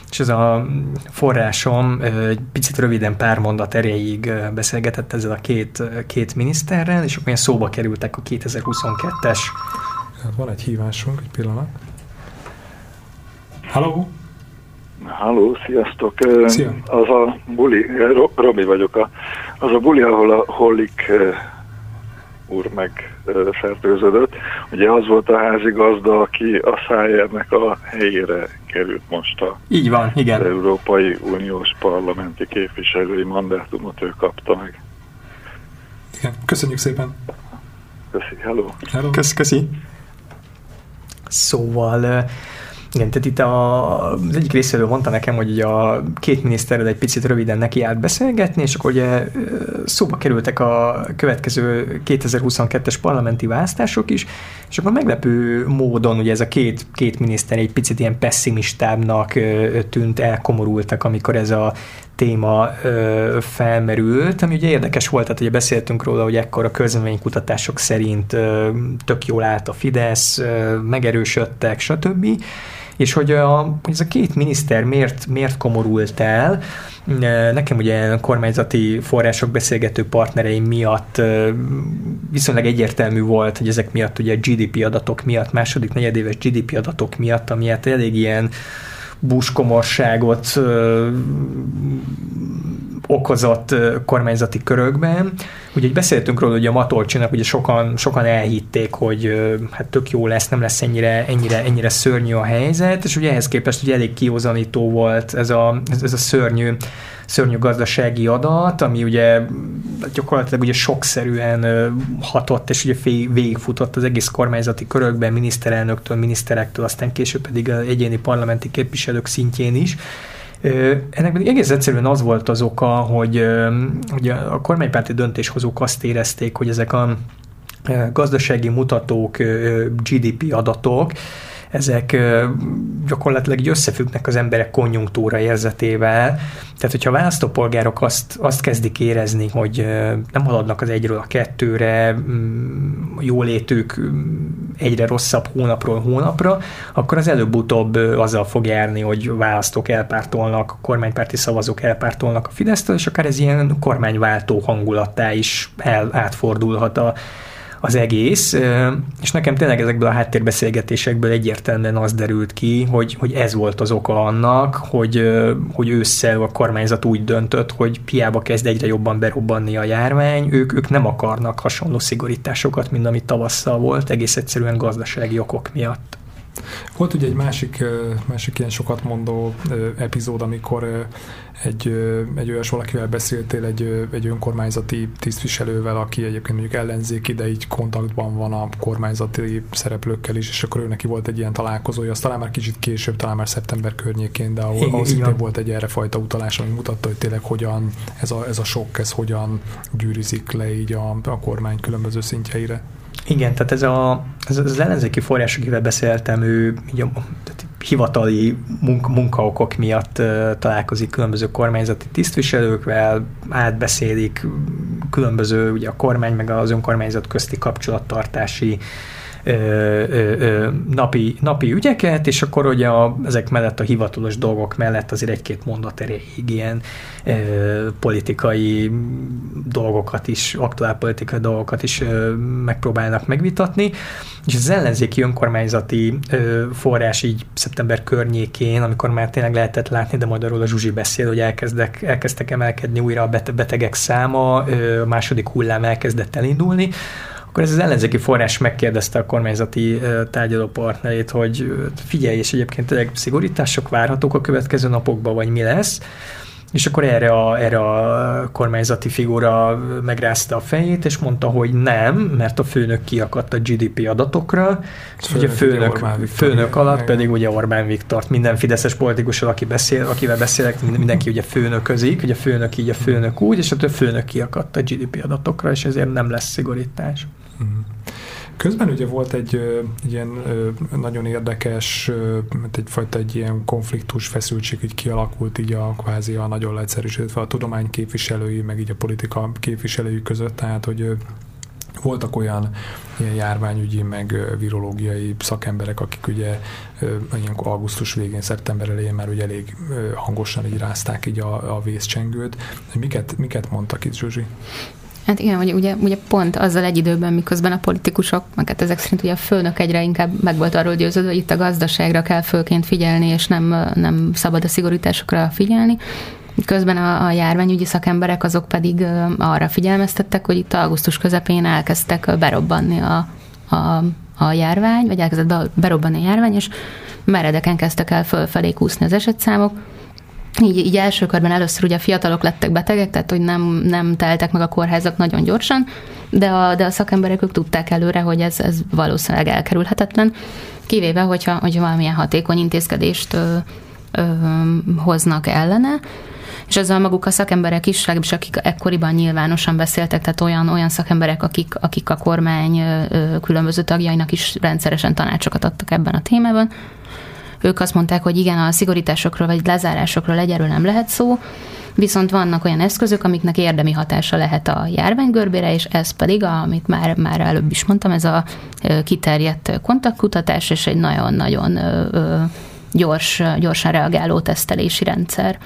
és ez a forrásom egy picit röviden pár mondat erejéig beszélgetett ezzel a két miniszterrel, és akkor ilyen szóba kerültek a 2022-es. Van egy hívásunk, egy pillanat. Halló! Halló, sziasztok! Szia. Az a buli, Robi vagyok, az a buli, ahol a Hollik úr megfertőződött, ugye az volt a házigazda, aki a Szájernek a helyére került most a Így van, igen. Az Európai Uniós parlamenti képviselői mandátumot ő kapta meg. Igen, köszönjük szépen! Köszi, hello! Köszi! Szóval... Igen, tehát itt az egyik részéről mondta nekem, hogy ugye a két miniszterrel egy picit röviden neki állt beszélgetni, és akkor ugye szóba kerültek a következő 2022-es parlamenti választások is, és akkor meglepő módon ugye ez a két miniszter egy picit ilyen pessimistábbnak tűnt, elkomorultak, amikor ez a téma felmerült, ami ugye érdekes volt, tehát ugye beszéltünk róla, hogy ekkor a közvéleménykutatások szerint tök jól állt a Fidesz, megerősödtek, stb., és hogy ez a két miniszter miért komorult el. Nekem ugye kormányzati források beszélgető partnereim miatt viszonylag egyértelmű volt, hogy ezek miatt ugye a GDP adatok miatt, második negyedéves GDP adatok miatt, ami hát elég ilyen búskomorságot okozott kormányzati körökben. Ugye beszéltünk róla, hogy a Matolcsinak ugye sokan elhitték, hogy hát tök jó lesz, nem lesz ennyire szörnyű a helyzet, és ugye ehhez képest ugye elég kiózanító volt ez a szörnyű gazdasági adat, ami ugye gyakorlatilag ugye sokszerűen hatott, és ugye végigfutott az egész kormányzati körökben, miniszterelnöktől, miniszterektől, aztán később pedig az egyéni parlamenti képviselők szintjén is. Ennek pedig egész egyszerűen az volt az oka, hogy a kormánypárti döntéshozók azt érezték, hogy ezek a gazdasági mutatók, GDP adatok, ezek gyakorlatilag így összefüggnek az emberek konjunktúra érzetével. Tehát, hogyha a választópolgárok azt kezdik érezni, hogy nem haladnak az egyről a kettőre, jólétük egyre rosszabb hónapról hónapra, akkor az előbb-utóbb azzal fog járni, hogy választók elpártolnak, kormánypárti szavazók elpártolnak a Fidesztől, és akár ez ilyen kormányváltó hangulattá is átfordulhat az egész, és nekem tényleg ezekből a háttérbeszélgetésekből egyértelműen az derült ki, hogy ez volt az oka annak, hogy ősszel a kormányzat úgy döntött, hogy hiába kezd egyre jobban berobbanni a járvány, ők nem akarnak hasonló szigorításokat, mint ami tavasszal volt, egész egyszerűen gazdasági okok miatt. Volt ugye egy másik ilyen sokat mondó epizód, amikor egy olyas valakivel beszéltél, egy önkormányzati tisztviselővel, aki egyébként mondjuk ellenzéki, de így kontaktban van a kormányzati szereplőkkel is, és akkor ő neki volt egy ilyen találkozója, azt talán már kicsit később, talán már szeptember környékén, de ahol szintén volt egy erre fajta utalás, ami mutatta, hogy tényleg hogyan ez a sok, ez hogyan gyűrűzik le így a kormány különböző szintjeire. Igen, tehát az ellenzéki forrás, akivel beszéltem, ő tehát hivatali munkaokok miatt találkozik különböző kormányzati tisztviselőkvel, átbeszélik különböző ugye a kormány meg az önkormányzat közti kapcsolattartási napi ügyeket, és akkor ugye ezek mellett a hivatalos dolgok mellett azért egy-két mondat erejéig ilyen politikai dolgokat is, aktuál politikai dolgokat is megpróbálnak megvitatni, és az ellenzéki önkormányzati forrás így szeptember környékén, amikor már tényleg lehetett látni, de majd arról a Zsuzsi beszél, hogy elkezdtek emelkedni újra a betegek száma, a második hullám elkezdett elindulni, akkor ez az ellenzéki forrás megkérdezte a kormányzati tárgyaló partnerét, hogy figyelj, és egyébként szigorítások várhatók a következő napokban, vagy mi lesz? És akkor erre a kormányzati figura megrázta a fejét, és mondta, hogy nem, mert a főnök kiakadt a GDP adatokra, és ugye főnök alatt pedig ugye Orbán Viktort, minden fideszes politikussal, akivel beszélek, mindenki ugye főnöközik, hogy a főnök így, a főnök úgy, és a főnök kiakadt a GDP adatokra, és ezért nem lesz szigorítás. Közben ugye volt egy ilyen nagyon érdekes, egyfajta egy ilyen konfliktus, feszültség így kialakult így kvázi a nagyon leegyszerűsítve a tudomány képviselői, meg így a politika képviselői között, tehát hogy voltak olyan ilyen járványügyi, meg virológiai szakemberek, akik ugye ilyenkor augusztus végén, szeptember elején már ugye elég hangosan így rázták így a vészcsengőt. Miket mondtak itt, Zsuzsi? Hát igen, ugye pont azzal egy időben, miközben a politikusok, meg hát ezek szerint ugye a főnök egyre inkább meg volt arról győződve, itt a gazdaságra kell főként figyelni, és nem szabad a szigorításokra figyelni. Közben a járványügyi szakemberek azok pedig arra figyelmeztettek, hogy itt augusztus közepén elkezdtek berobbanni a járvány, vagy elkezdett berobbanni a járvány, és meredeken kezdtek el fölfelé kúszni az esetszámok. Így első körben először ugye a fiatalok lettek betegek, tehát hogy nem teltek meg a kórházak nagyon gyorsan, de a szakemberek ők tudták előre, hogy ez valószínűleg elkerülhetetlen, kivéve, hogyha valamilyen hatékony intézkedést hoznak ellene, és azzal maguk a szakemberek is, legalábbis akik ekkoriban nyilvánosan beszéltek, tehát olyan szakemberek, akik a kormány különböző tagjainak is rendszeresen tanácsokat adtak ebben a témában, ők azt mondták, hogy igen, a szigorításokról vagy lezárásokról egyelőre nem lehet szó, viszont vannak olyan eszközök, amiknek érdemi hatása lehet a járványgörbére, és ez pedig, amit már előbb is mondtam, ez a kiterjedt kontaktkutatás, és egy nagyon-nagyon gyorsan reagáló tesztelési rendszer.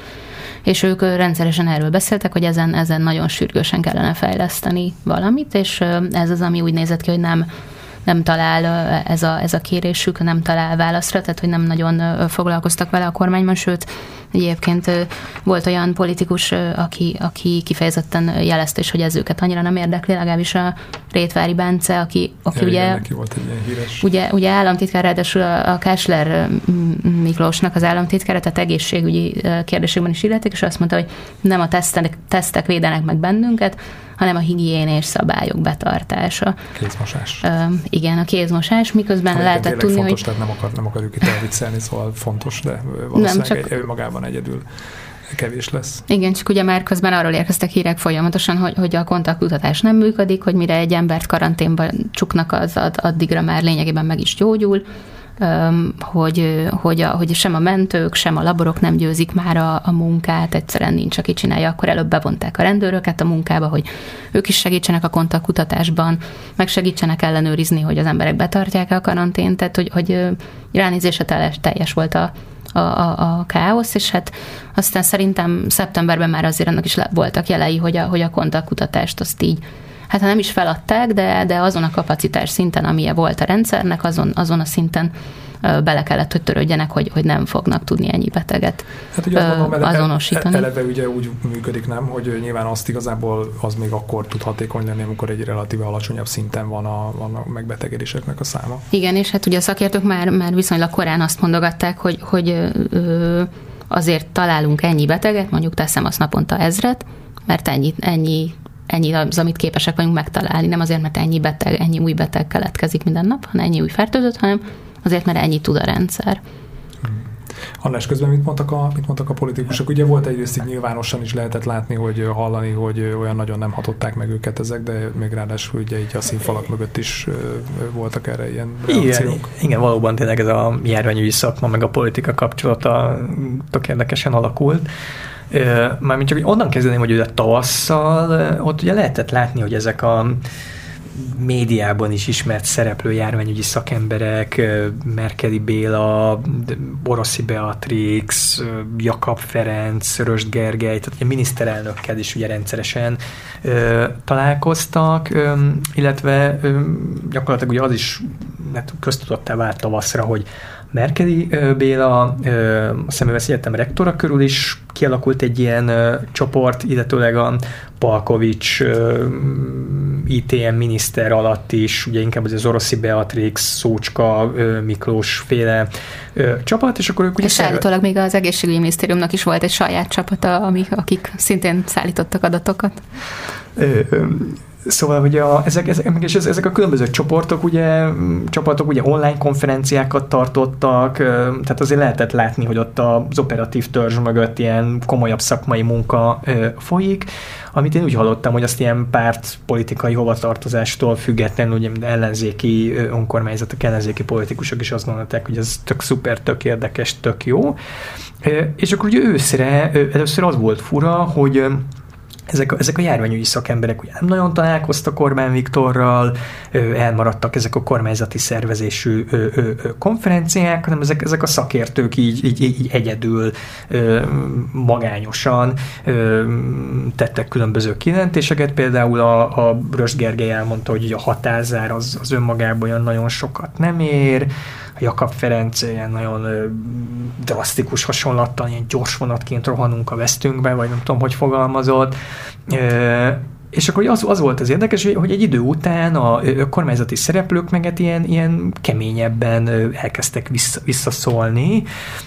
És ők rendszeresen erről beszéltek, hogy ezen nagyon sürgősen kellene fejleszteni valamit, és ez az, ami úgy nézett ki, hogy nem talál ez a kérésük, nem talál válaszra, tehát hogy nem nagyon foglalkoztak vele a kormányban, sőt, egyébként volt olyan politikus, aki kifejezetten jelezte is, hogy ez őket annyira nem érdekli, legalábbis a Rétvári Bence, aki ugye államtitkár, ráadásul a Kásler Miklósnak az államtitkára, tehát egészségügyi kérdésekben is illetik, és azt mondta, hogy nem a tesztek védenek meg bennünket, hanem a higiénés szabályok betartása. Kézmosás. Igen, a kézmosás, miközben lehetett tudni, fontos, hogy... Tehát nem akarjuk itt elviccelni, szóval fontos, de valószínűleg magában egyedül kevés lesz. Igen, csak ugye már közben arról érkeztek hírek folyamatosan, hogy a kontaktkutatás nem működik, hogy mire egy embert karanténba csuknak, az addigra már lényegében meg is gyógyul, hogy sem a mentők, sem a laborok nem győzik már a munkát, egyszerűen nincs, aki csinálja, akkor előbb bevonták a rendőröket a munkába, hogy ők is segítsenek a kontaktkutatásban, meg segítsenek ellenőrizni, hogy az emberek betartják a karantént, tehát hogy ránézésre teljes volt a káosz, és hát aztán szerintem szeptemberben már azért annak is voltak jelei, hogy a kontaktkutatást azt így, hát ha nem is feladták, de azon a kapacitás szinten, amilyen volt a rendszernek, azon a szinten bele kellett, hogy törődjenek, hogy nem fognak tudni ennyi beteget azonosítani. Eleve ugye úgy működik, nem, hogy nyilván azt igazából az még akkor tud hatékony lenni, amikor egy relatíve alacsonyabb szinten van a megbetegedéseknek a száma. Igen, és hát ugye a szakértők már viszonylag korán azt mondogatták, hogy azért találunk ennyi beteget, mondjuk teszem azt naponta 1000, mert ennyi az, amit képesek vagyunk megtalálni, nem azért, mert ennyi beteg, ennyi új beteg keletkezik minden nap, hanem ennyi új fertőzött, hanem azért, mert ennyi tud a rendszer. András, közben mit mondtak a politikusok? Ugye volt egyrészt nyilvánosan is lehetett látni, hogy hallani, hogy olyan nagyon nem hatották meg őket ezek, de még ráadásul ugye így a színfalak mögött is voltak erre ilyen reakciók. Igen, valóban tényleg ez a járványügyi szakma, meg a politika kapcsolata tök érdekesen alakult. Mármint csak onnan kezdeném, hogy a tavasszal ott ugye lehetett látni, hogy ezek a médiában is ismert szereplő járványügyi szakemberek, Merkely Béla, Oroszi Beatrix, Jakab Ferenc, Röst Gergely, tehát a miniszterelnökkel is ugye rendszeresen találkoztak, illetve gyakorlatilag ugye az is köztudattá vált tavaszra, hogy Merkely Béla, a Semmelweis Egyetem rektora körül is kialakult egy ilyen csoport, illetőleg a Palkovics ITM miniszter alatt is, ugye inkább az Oroszi Beatrix, Szócska Miklós féle csapat, és akkor ők ugye... És állítólag még az egészségügyi minisztériumnak is volt egy saját csapata, akik szintén szállítottak adatokat. Szóval ugye ezek a különböző csapatok ugye online konferenciákat tartottak, tehát azért lehetett látni, hogy ott az operatív törzs mögött ilyen komolyabb szakmai munka folyik, amit én úgy hallottam, hogy azt ilyen pártpolitikai hovatartozástól függetlenül ugye ellenzéki önkormányzatok, ellenzéki politikusok is azt gondolták, hogy ez tök szuper, tök érdekes, tök jó. És akkor ugye őszre először az volt fura, hogy ezek a járványügyi szakemberek ugye nem nagyon találkoztak Orbán Viktorral, elmaradtak ezek a kormányzati szervezésű konferenciák, hanem ezek a szakértők így egyedül magányosan tettek különböző kijelentéseket. Például a Röst Gergely elmondta, hogy a határzár az önmagában olyan nagyon sokat nem ér, a Jakab Ferenc ilyen nagyon drasztikus hasonlattal, ilyen gyors vonatként rohanunk a vesztünkbe, vagy nem tudom, hogy fogalmazott. És akkor az volt az érdekes, hogy egy idő után a kormányzati szereplők meget ilyen keményebben elkezdtek visszaszólni.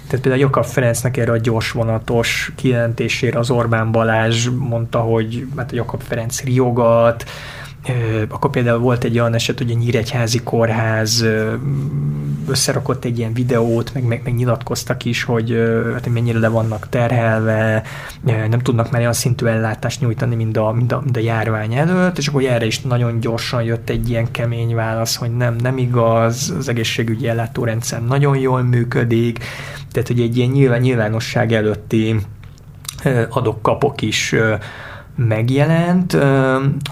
Tehát például Jakab Ferencnek erre a gyors vonatos kijelentésére az Orbán Balázs mondta, hogy hát a Jakab Ferenc riogat. Akkor például volt egy olyan eset, hogy a Nyíregyházi Kórház összerakott egy ilyen videót, meg nyilatkoztak is, hogy hát mennyire le vannak terhelve, nem tudnak már olyan szintű ellátást nyújtani, mint a járvány előtt, és akkor erre is nagyon gyorsan jött egy ilyen kemény válasz, hogy nem igaz, az egészségügyi ellátórendszer nagyon jól működik, tehát hogy egy ilyen nyilvánosság előtti adok-kapok is megjelent,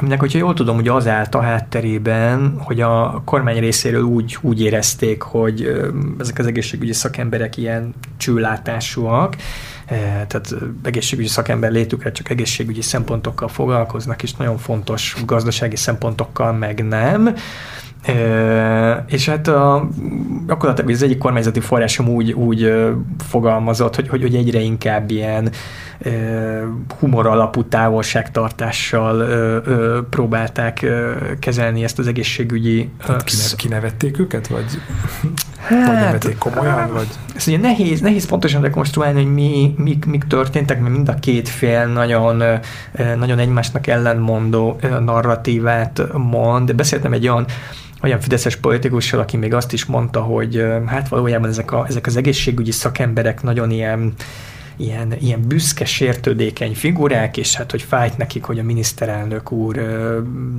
aminek, hogyha jól tudom, ugye az állt a hátterében, hogy a kormány részéről úgy érezték, hogy ezek az egészségügyi szakemberek ilyen csőlátásúak, tehát egészségügyi szakember létükre csak egészségügyi szempontokkal foglalkoznak, és nagyon fontos gazdasági szempontokkal meg nem. És hát gyakorlatilag az egyik kormányzati forrásom úgy fogalmazott, hogy egyre inkább ilyen humor alapú távolságtartással próbálták kezelni ezt az egészségügyi... Kinevették őket, vagy... Hát, vagy nevették komolyan, vagy... Ez ugye nehéz pontosan rekonstruálni, hogy mik történtek, mert mind a két fél nagyon, nagyon egymásnak ellentmondó narratívát mond. Beszéltem egy olyan fideszes politikussal, aki még azt is mondta, hogy hát valójában ezek az egészségügyi szakemberek nagyon ilyen büszke, sértődékeny figurák, és hát, hogy fájt nekik, hogy a miniszterelnök úr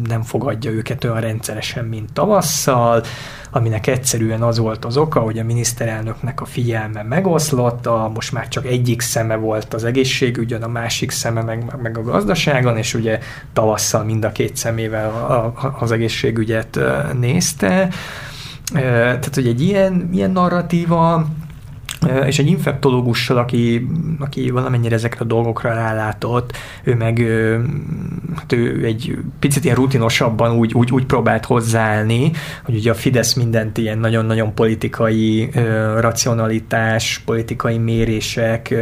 nem fogadja őket olyan rendszeresen, mint tavasszal, aminek egyszerűen az volt az oka, hogy a miniszterelnöknek a figyelme megoszlott, most már csak egyik szeme volt az egészségügyön, a másik szeme meg a gazdaságon, és ugye tavasszal mind a két szemével az egészségügyet nézte. Tehát, hogy egy ilyen narratíva, és egy infektológussal, aki valamennyire ezekre a dolgokra rálátott, ő egy picit ilyen rutinosabban úgy próbált hozzáállni, hogy ugye a Fidesz mindent ilyen nagyon-nagyon politikai racionalitás, politikai mérések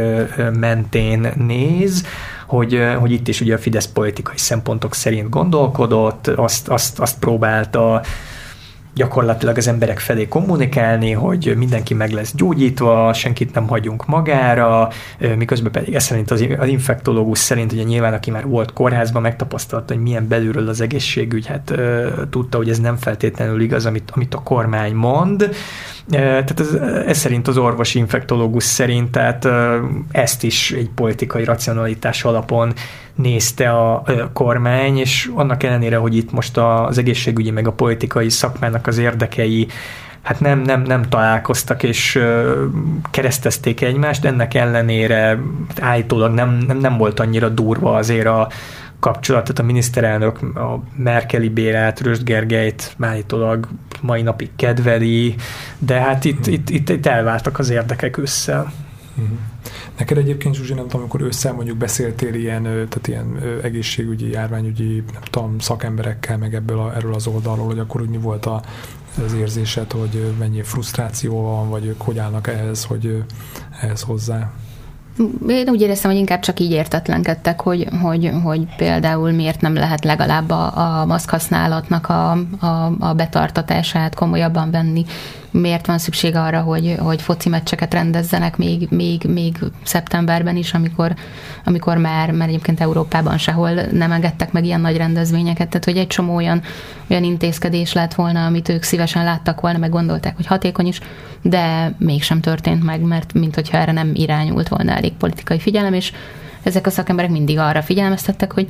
mentén néz, hogy itt is ugye a Fidesz politikai szempontok szerint gondolkodott, azt próbálta gyakorlatilag az emberek felé kommunikálni, hogy mindenki meg lesz gyógyítva, senkit nem hagyunk magára, miközben pedig ez szerint az infektológus szerint, ugye nyilván aki már volt kórházban, megtapasztalta, hogy milyen belülről az egészségügy, hát tudta, hogy ez nem feltétlenül igaz, amit a kormány mond. Tehát ez szerint az orvosi infektológus szerint, tehát ezt is egy politikai racionalitás alapon nézte a kormány, és annak ellenére, hogy itt most az egészségügyi meg a politikai szakmának az érdekei hát nem találkoztak, és keresztezték egymást, ennek ellenére állítólag nem volt annyira durva azért a kapcsolat, tehát a miniszterelnök a Merkely Bélát, Röst Gergelyt állítólag mai napig kedveli, de hát itt elváltak az érdekek ősszel. Uh-huh. Neked egyébként, Zsuzsi, nem tudom, amikor ősszel mondjuk beszéltél ilyen egészségügyi, járványügyi, nem tudom, szakemberekkel, meg erről az oldalról, hogy akkor úgy mi volt az érzésed, hogy mennyi frusztráció van, vagy ők hogy állnak ehhez hozzá? Én úgy éreztem, hogy inkább csak így értetlenkedtek, hogy például miért nem lehet legalább a maszkhasználatnak a betartatását komolyabban venni. Miért van szükség arra, hogy foci meccseket rendezzenek még szeptemberben is, amikor már egyébként Európában sehol nem engedtek meg ilyen nagy rendezvényeket. Tehát, hogy egy csomó olyan intézkedés lett volna, amit ők szívesen láttak volna, meg gondolták, hogy hatékony is, de mégsem történt meg, mert minthogyha erre nem irányult volna elég politikai figyelem, és ezek a szakemberek mindig arra figyelmeztettek, hogy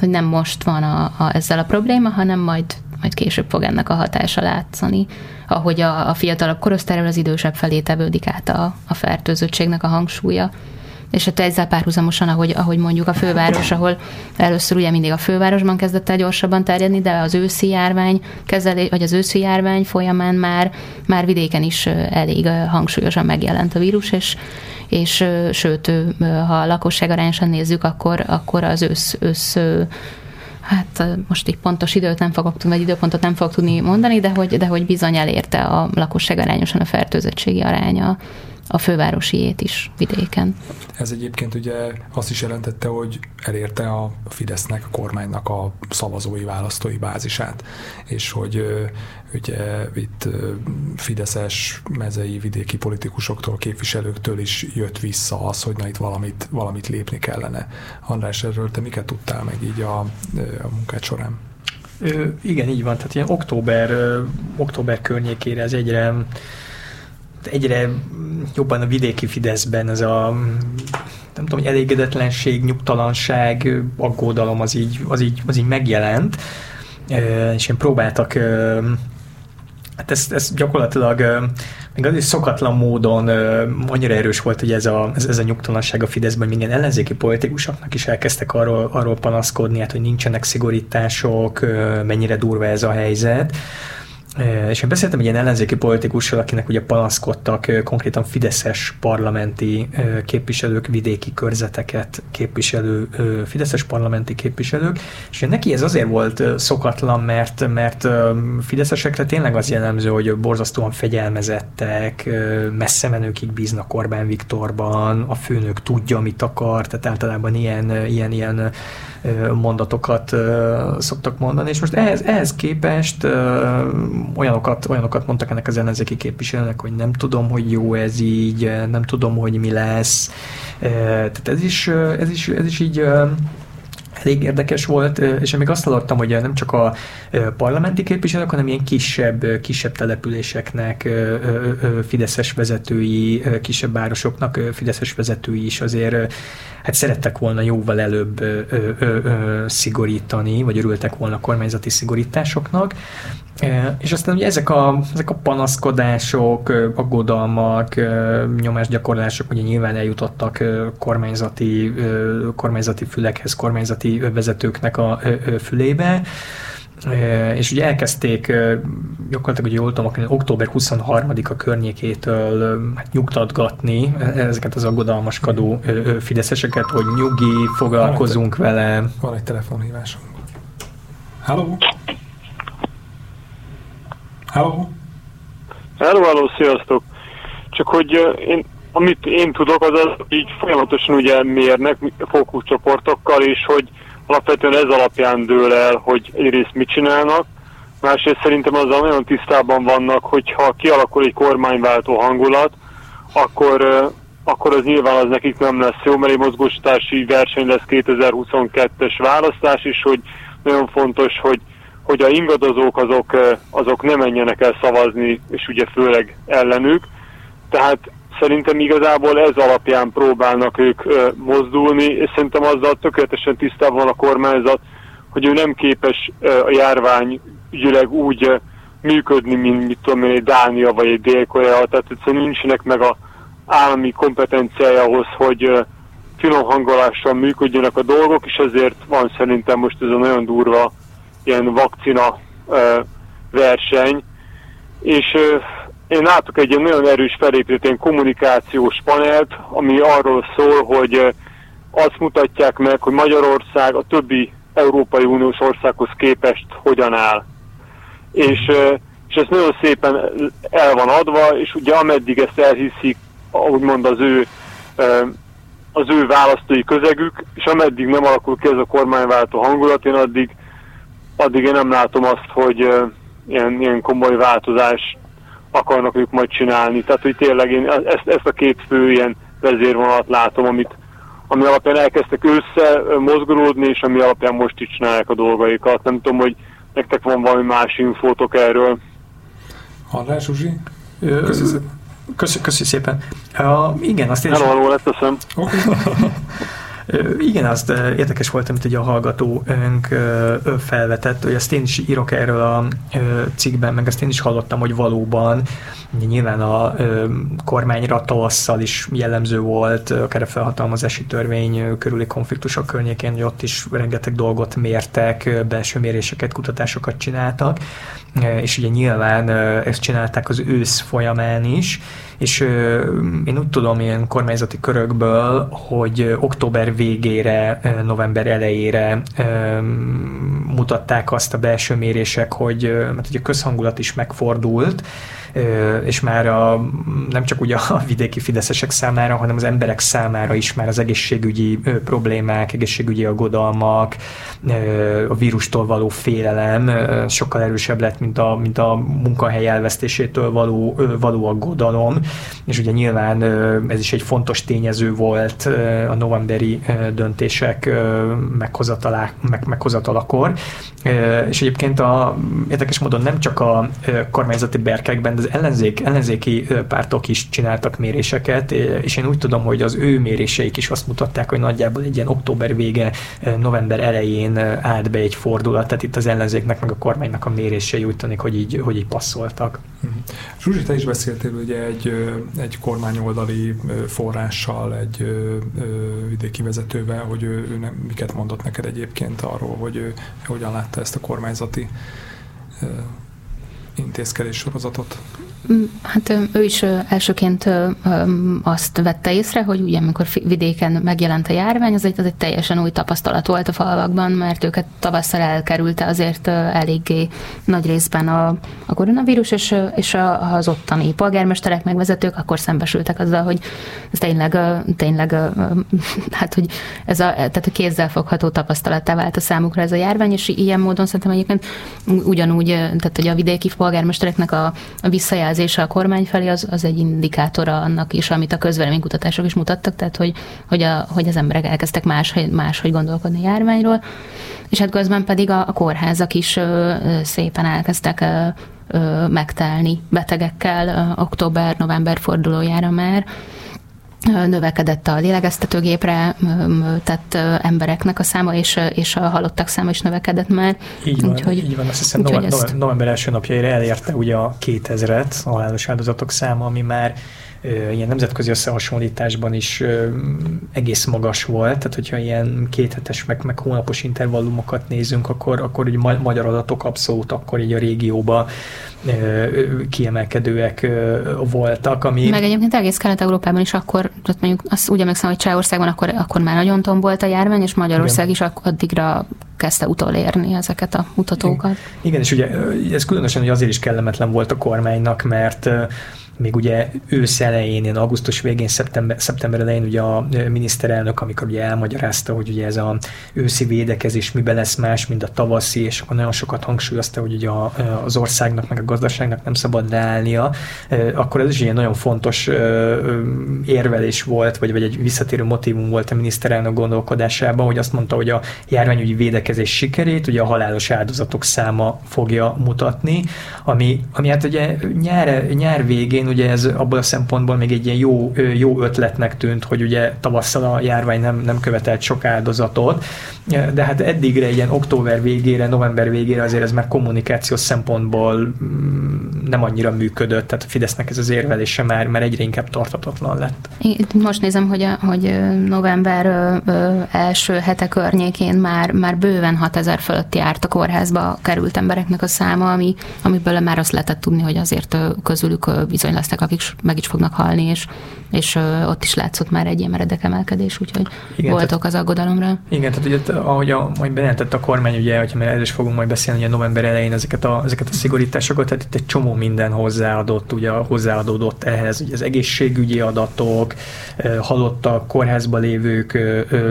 nem most van ezzel a probléma, hanem majd később fog ennek a hatása látszani, ahogy a fiatalabb korosztályról az idősebb felé tevődik át a fertőzöttségnek a hangsúlya. És hát ezzel párhuzamosan, ahogy mondjuk a főváros, ahol először ugye mindig a fővárosban kezdett el gyorsabban terjedni, de az őszi járvány folyamán már vidéken is elég hangsúlyosan megjelent a vírus, és sőt, ha a lakosság arányosan nézzük, akkor az ősz hát most így pontos időpontot nem fogok tudni mondani, de hogy bizony elérte a lakosság arányosan a fertőzöttségi aránya a fővárosiét is vidéken. Ez egyébként ugye azt is jelentette, hogy elérte a Fidesznek, a kormánynak a szavazói, választói bázisát, és hogy ugye itt fideszes mezei vidéki politikusoktól, képviselőktől is jött vissza az, hogy na itt valamit lépni kellene. András, erről te miket tudtál meg így a munkád során? Igen, így van. Tehát ilyen október környékére ez egyre jobban a vidéki Fideszben ez a nem tudom, elégedetlenség, nyugtalanság, aggódalom az így megjelent, és én próbáltak hát ezt gyakorlatilag Igaz, szokatlan módon annyira erős volt, hogy ez a nyugtalanság a Fideszben, minden ellenzéki politikusoknak is elkezdtek arról panaszkodni, hát, hogy nincsenek szigorítások, mennyire durva ez a helyzet. És én beszéltem egy ilyen ellenzéki politikussal, akinek ugye panaszkodtak konkrétan fideszes parlamenti képviselők, vidéki körzeteket képviselő fideszes parlamenti képviselők, és neki ez azért volt szokatlan, mert fideszesekre tényleg az jellemző, hogy borzasztóan fegyelmezettek, messze menőkig bíznak Orbán Viktorban, a főnök tudja, mit akar, tehát általában ilyen mondatokat szoktak mondani, és most ehhez képest olyanokat mondtak ennek az ellenzéki képviselőnek, hogy nem tudom, hogy jó ez így, nem tudom, hogy mi lesz. Tehát ez is így elég érdekes volt, és még azt hallottam, hogy nem csak a parlamenti képviselők, hanem ilyen kisebb településeknek, fideszes vezetői, kisebb városoknak fideszes vezetői is azért hát szerettek volna jóval előbb szigorítani, vagy örültek volna kormányzati szigorításoknak. És aztán ugye ezek a panaszkodások, aggodalmak, nyomásgyakorlások ugye nyilván eljutottak kormányzati fülekhez, kormányzati vezetőknek a fülébe, és ugye elkezdték gyakorlatilag, hogy jól tudom, október 23-a környékétől hát nyugtatgatni ezeket az aggodalmaskodó fideszeseket, hogy nyugi, foglalkozunk vele. Van egy telefonhívásunk. Halló? Halló? Halló, sziasztok! Csak hogy amit én tudok, az így folyamatosan ugye mérnek fókuszcsoportokkal, és hogy alapvetően ez alapján dől el, hogy egyrészt mit csinálnak, másrészt szerintem azzal nagyon tisztában vannak, hogyha kialakul egy kormányváltó hangulat, akkor az nyilván az nekik nem lesz jó, mert egy mozgósítási verseny lesz 2022-es választás, és hogy nagyon fontos, hogy a ingadozók azok ne menjenek el szavazni, és ugye főleg ellenük. Tehát szerintem igazából ez alapján próbálnak ők mozdulni, és szerintem azzal tökéletesen tisztában van a kormányzat, hogy ő nem képes a járvány ügyileg úgy működni, mint mit tudom én, egy Dánia vagy egy Dél-Korea, tehát egyszerűen nincsenek meg az állami kompetenciája ahhoz, hogy finom hangolással működjenek a dolgok, és ezért van szerintem most ez a nagyon durva ilyen vakcina verseny, és én látok egy nagyon erős felépített ilyen kommunikációs panelt, ami arról szól, hogy azt mutatják meg, hogy Magyarország a többi Európai Uniós országhoz képest hogyan áll. És ez nagyon szépen el van adva, és ugye ameddig ezt elhiszik, úgymond az ő választói közegük, és ameddig nem alakul ki ez a kormányváltó hangulat, én addig én nem látom azt, hogy ilyen komoly változás akarnak ők majd csinálni. Tehát, hogy tényleg én ezt a két fő ilyen vezérvonalat látom, ami alapján elkezdtek összemozgulódni, és ami alapján most is csinálják a dolgaikat. Nem tudom, hogy nektek van valami más infótok erről. András, Zsuzsi? Köszi szépen. Igen, azt én is... Elvaló lett a szem. Igen, azt érdekes volt, amit ugye a hallgatónk felvetett, hogy azt én is írok erről a cikkben, meg azt én is hallottam, hogy valóban nyilván a kormányra tavasszal is jellemző volt, akár a felhatalmazási törvény körüli konfliktusok környékén, hogy ott is rengeteg dolgot mértek, belső méréseket, kutatásokat csináltak, és ugye nyilván ezt csinálták az ősz folyamán is, és én úgy tudom ilyen kormányzati körökből, hogy október végére, november elejére mutatták azt a belső mérések, hogy mert ugye a közhangulat is megfordult, és már nem csak ugye a vidéki fideszesek számára, hanem az emberek számára is már az egészségügyi problémák, egészségügyi aggodalmak, a vírustól való félelem sokkal erősebb lett, mint a munkahely elvesztésétől való aggodalom, és ugye nyilván ez is egy fontos tényező volt a novemberi döntések meghozatalakor, és egyébként érdekes módon nem csak a kormányzati berkekben, az ellenzéki pártok is csináltak méréseket, és én úgy tudom, hogy az ő méréseik is azt mutatták, hogy nagyjából egy ilyen október vége, november elején állt be egy fordulat, tehát itt az ellenzéknek meg a kormánynak a mérései úgy tűnik, hogy így passzoltak. Zsuzsi, te is beszéltél ugye egy kormányoldali forrással, egy vidéki vezetővel, hogy ő nem, miket mondott neked egyébként arról, hogy ő hogyan látta ezt a kormányzati intézkedés sorozatot? Hát ő is elsőként azt vette észre, hogy ugye amikor vidéken megjelent a járvány, az egy teljesen új tapasztalat volt a falvakban, mert őket tavasszal elkerülte azért eléggé nagy részben a koronavírus, és az ottani polgármesterek, megvezetők akkor szembesültek azzal, hogy ez tényleg hát, hogy ez tehát a kézzel fogható tapasztalattá vált a számukra ez a járvány, és ilyen módon szerintem egyébként ugyanúgy, tehát hogy a vidéki polgármestereknek a visszajelzése a kormány felé az egy indikátora annak is, amit a közvéleménykutatások is mutattak, tehát hogy az emberek elkezdtek máshogy gondolkodni a járványról, és hát közben pedig a kórházak is szépen elkezdtek megtelni betegekkel október-november fordulójára már. Növekedett a lélegeztetőgépre tett embereknek a száma, és a halottak száma is növekedett már. Így van, azt hiszem november első napjaira elérte ugye a 2000-et a halálos áldozatok száma, ami már ilyen nemzetközi összehasonlításban is egész magas volt, tehát hogyha ilyen kéthetes meg hónapos intervallumokat nézünk, akkor úgy magyar adatok abszolút akkor így a régióban kiemelkedőek voltak, ami... Meg egyébként egész Kelet-Európában is akkor, mondjuk azt úgy emlékszem, hogy Csehországban akkor már nagyon tombolt a járvány, és Magyarország is addigra kezdte utolérni ezeket a mutatókat. Igen, és ugye ez különösen hogy azért is kellemetlen volt a kormánynak, mert még ugye ősz elején, ilyen augusztus végén, szeptember elején ugye a miniszterelnök, amikor ugye elmagyarázta, hogy ugye ez a őszi védekezés miben lesz más, mint a tavaszi, és akkor nagyon sokat hangsúlyozta, hogy ugye az országnak, meg a gazdaságnak nem szabad leállnia, akkor ez is ilyen nagyon fontos érvelés volt, vagy egy visszatérő motívum volt a miniszterelnök gondolkodásában, hogy azt mondta, hogy a járványügyi védekezés sikerét ugye a halálos áldozatok száma fogja mutatni, ami hát ugye nyár végén ugye ez abból a szempontból még egy ilyen jó ötletnek tűnt, hogy ugye tavasszal a járvány nem követelt sok áldozatot, de hát eddigre ilyen október végére, november végére azért ez már kommunikációs szempontból nem annyira működött, tehát a Fidesznek ez az érvelése már egyre inkább tartatatlan lett. Most nézem, hogy november első hete környékén már bőven 6000 fölött járt a kórházba került embereknek a száma, amiből már azt lehetett tudni, hogy azért közülük bizony lesznek, akik meg is fognak halni, és ott is látszott már egy ilyen meredek emelkedés, úgyhogy igen, voltok az aggodalomra. Igen, tehát ugye, ahogy bejelentett a kormány, ugye, hogyha erről is fogunk majd beszélni, ugye november elején ezeket a szigorításokat, tehát itt egy csomó minden hozzáadódott ehhez, ugye az egészségügyi adatok, halottak, kórházba lévők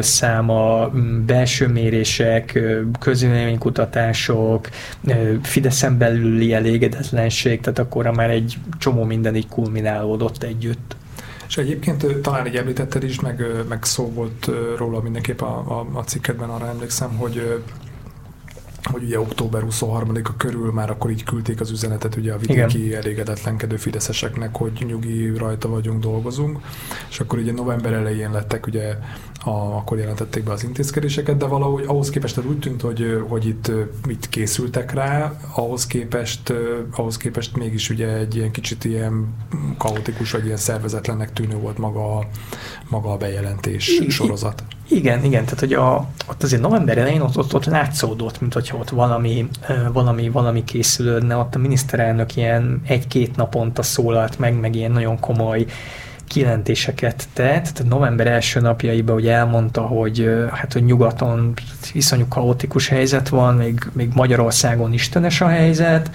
száma, belső mérések, közvéleménykutatások, Fideszen belüli elégedetlenség, tehát akkor már egy csomó minden így kulminálódott együtt. És egyébként talán így említetted is, meg szó volt róla mindenképp a cikkedben, arra emlékszem, hogy ugye október 23-a körül már akkor így küldték az üzenetet ugye a vidéki igen. elégedetlenkedő fideszeseknek, hogy nyugi, rajta vagyunk, dolgozunk, és akkor ugye november elején lettek ugye, akkor jelentették be az intézkedéseket, de valahogy ahhoz képest úgy tűnt, hogy itt mit készültek rá, ahhoz képest mégis ugye egy ilyen kicsit ilyen kaotikus, vagy ilyen szervezetlennek tűnő volt maga a bejelentés sorozat. Igen, tehát hogy ott azért november elején ott látszódott, mint hogyha ott valami készülődne, ott a miniszterelnök ilyen 1-2 naponta szólalt meg ilyen nagyon komoly kijelentéseket tett. November első napjaiban ugye elmondta, hogy nyugaton iszonyú kaotikus helyzet van, még Magyarországon istenes a helyzet.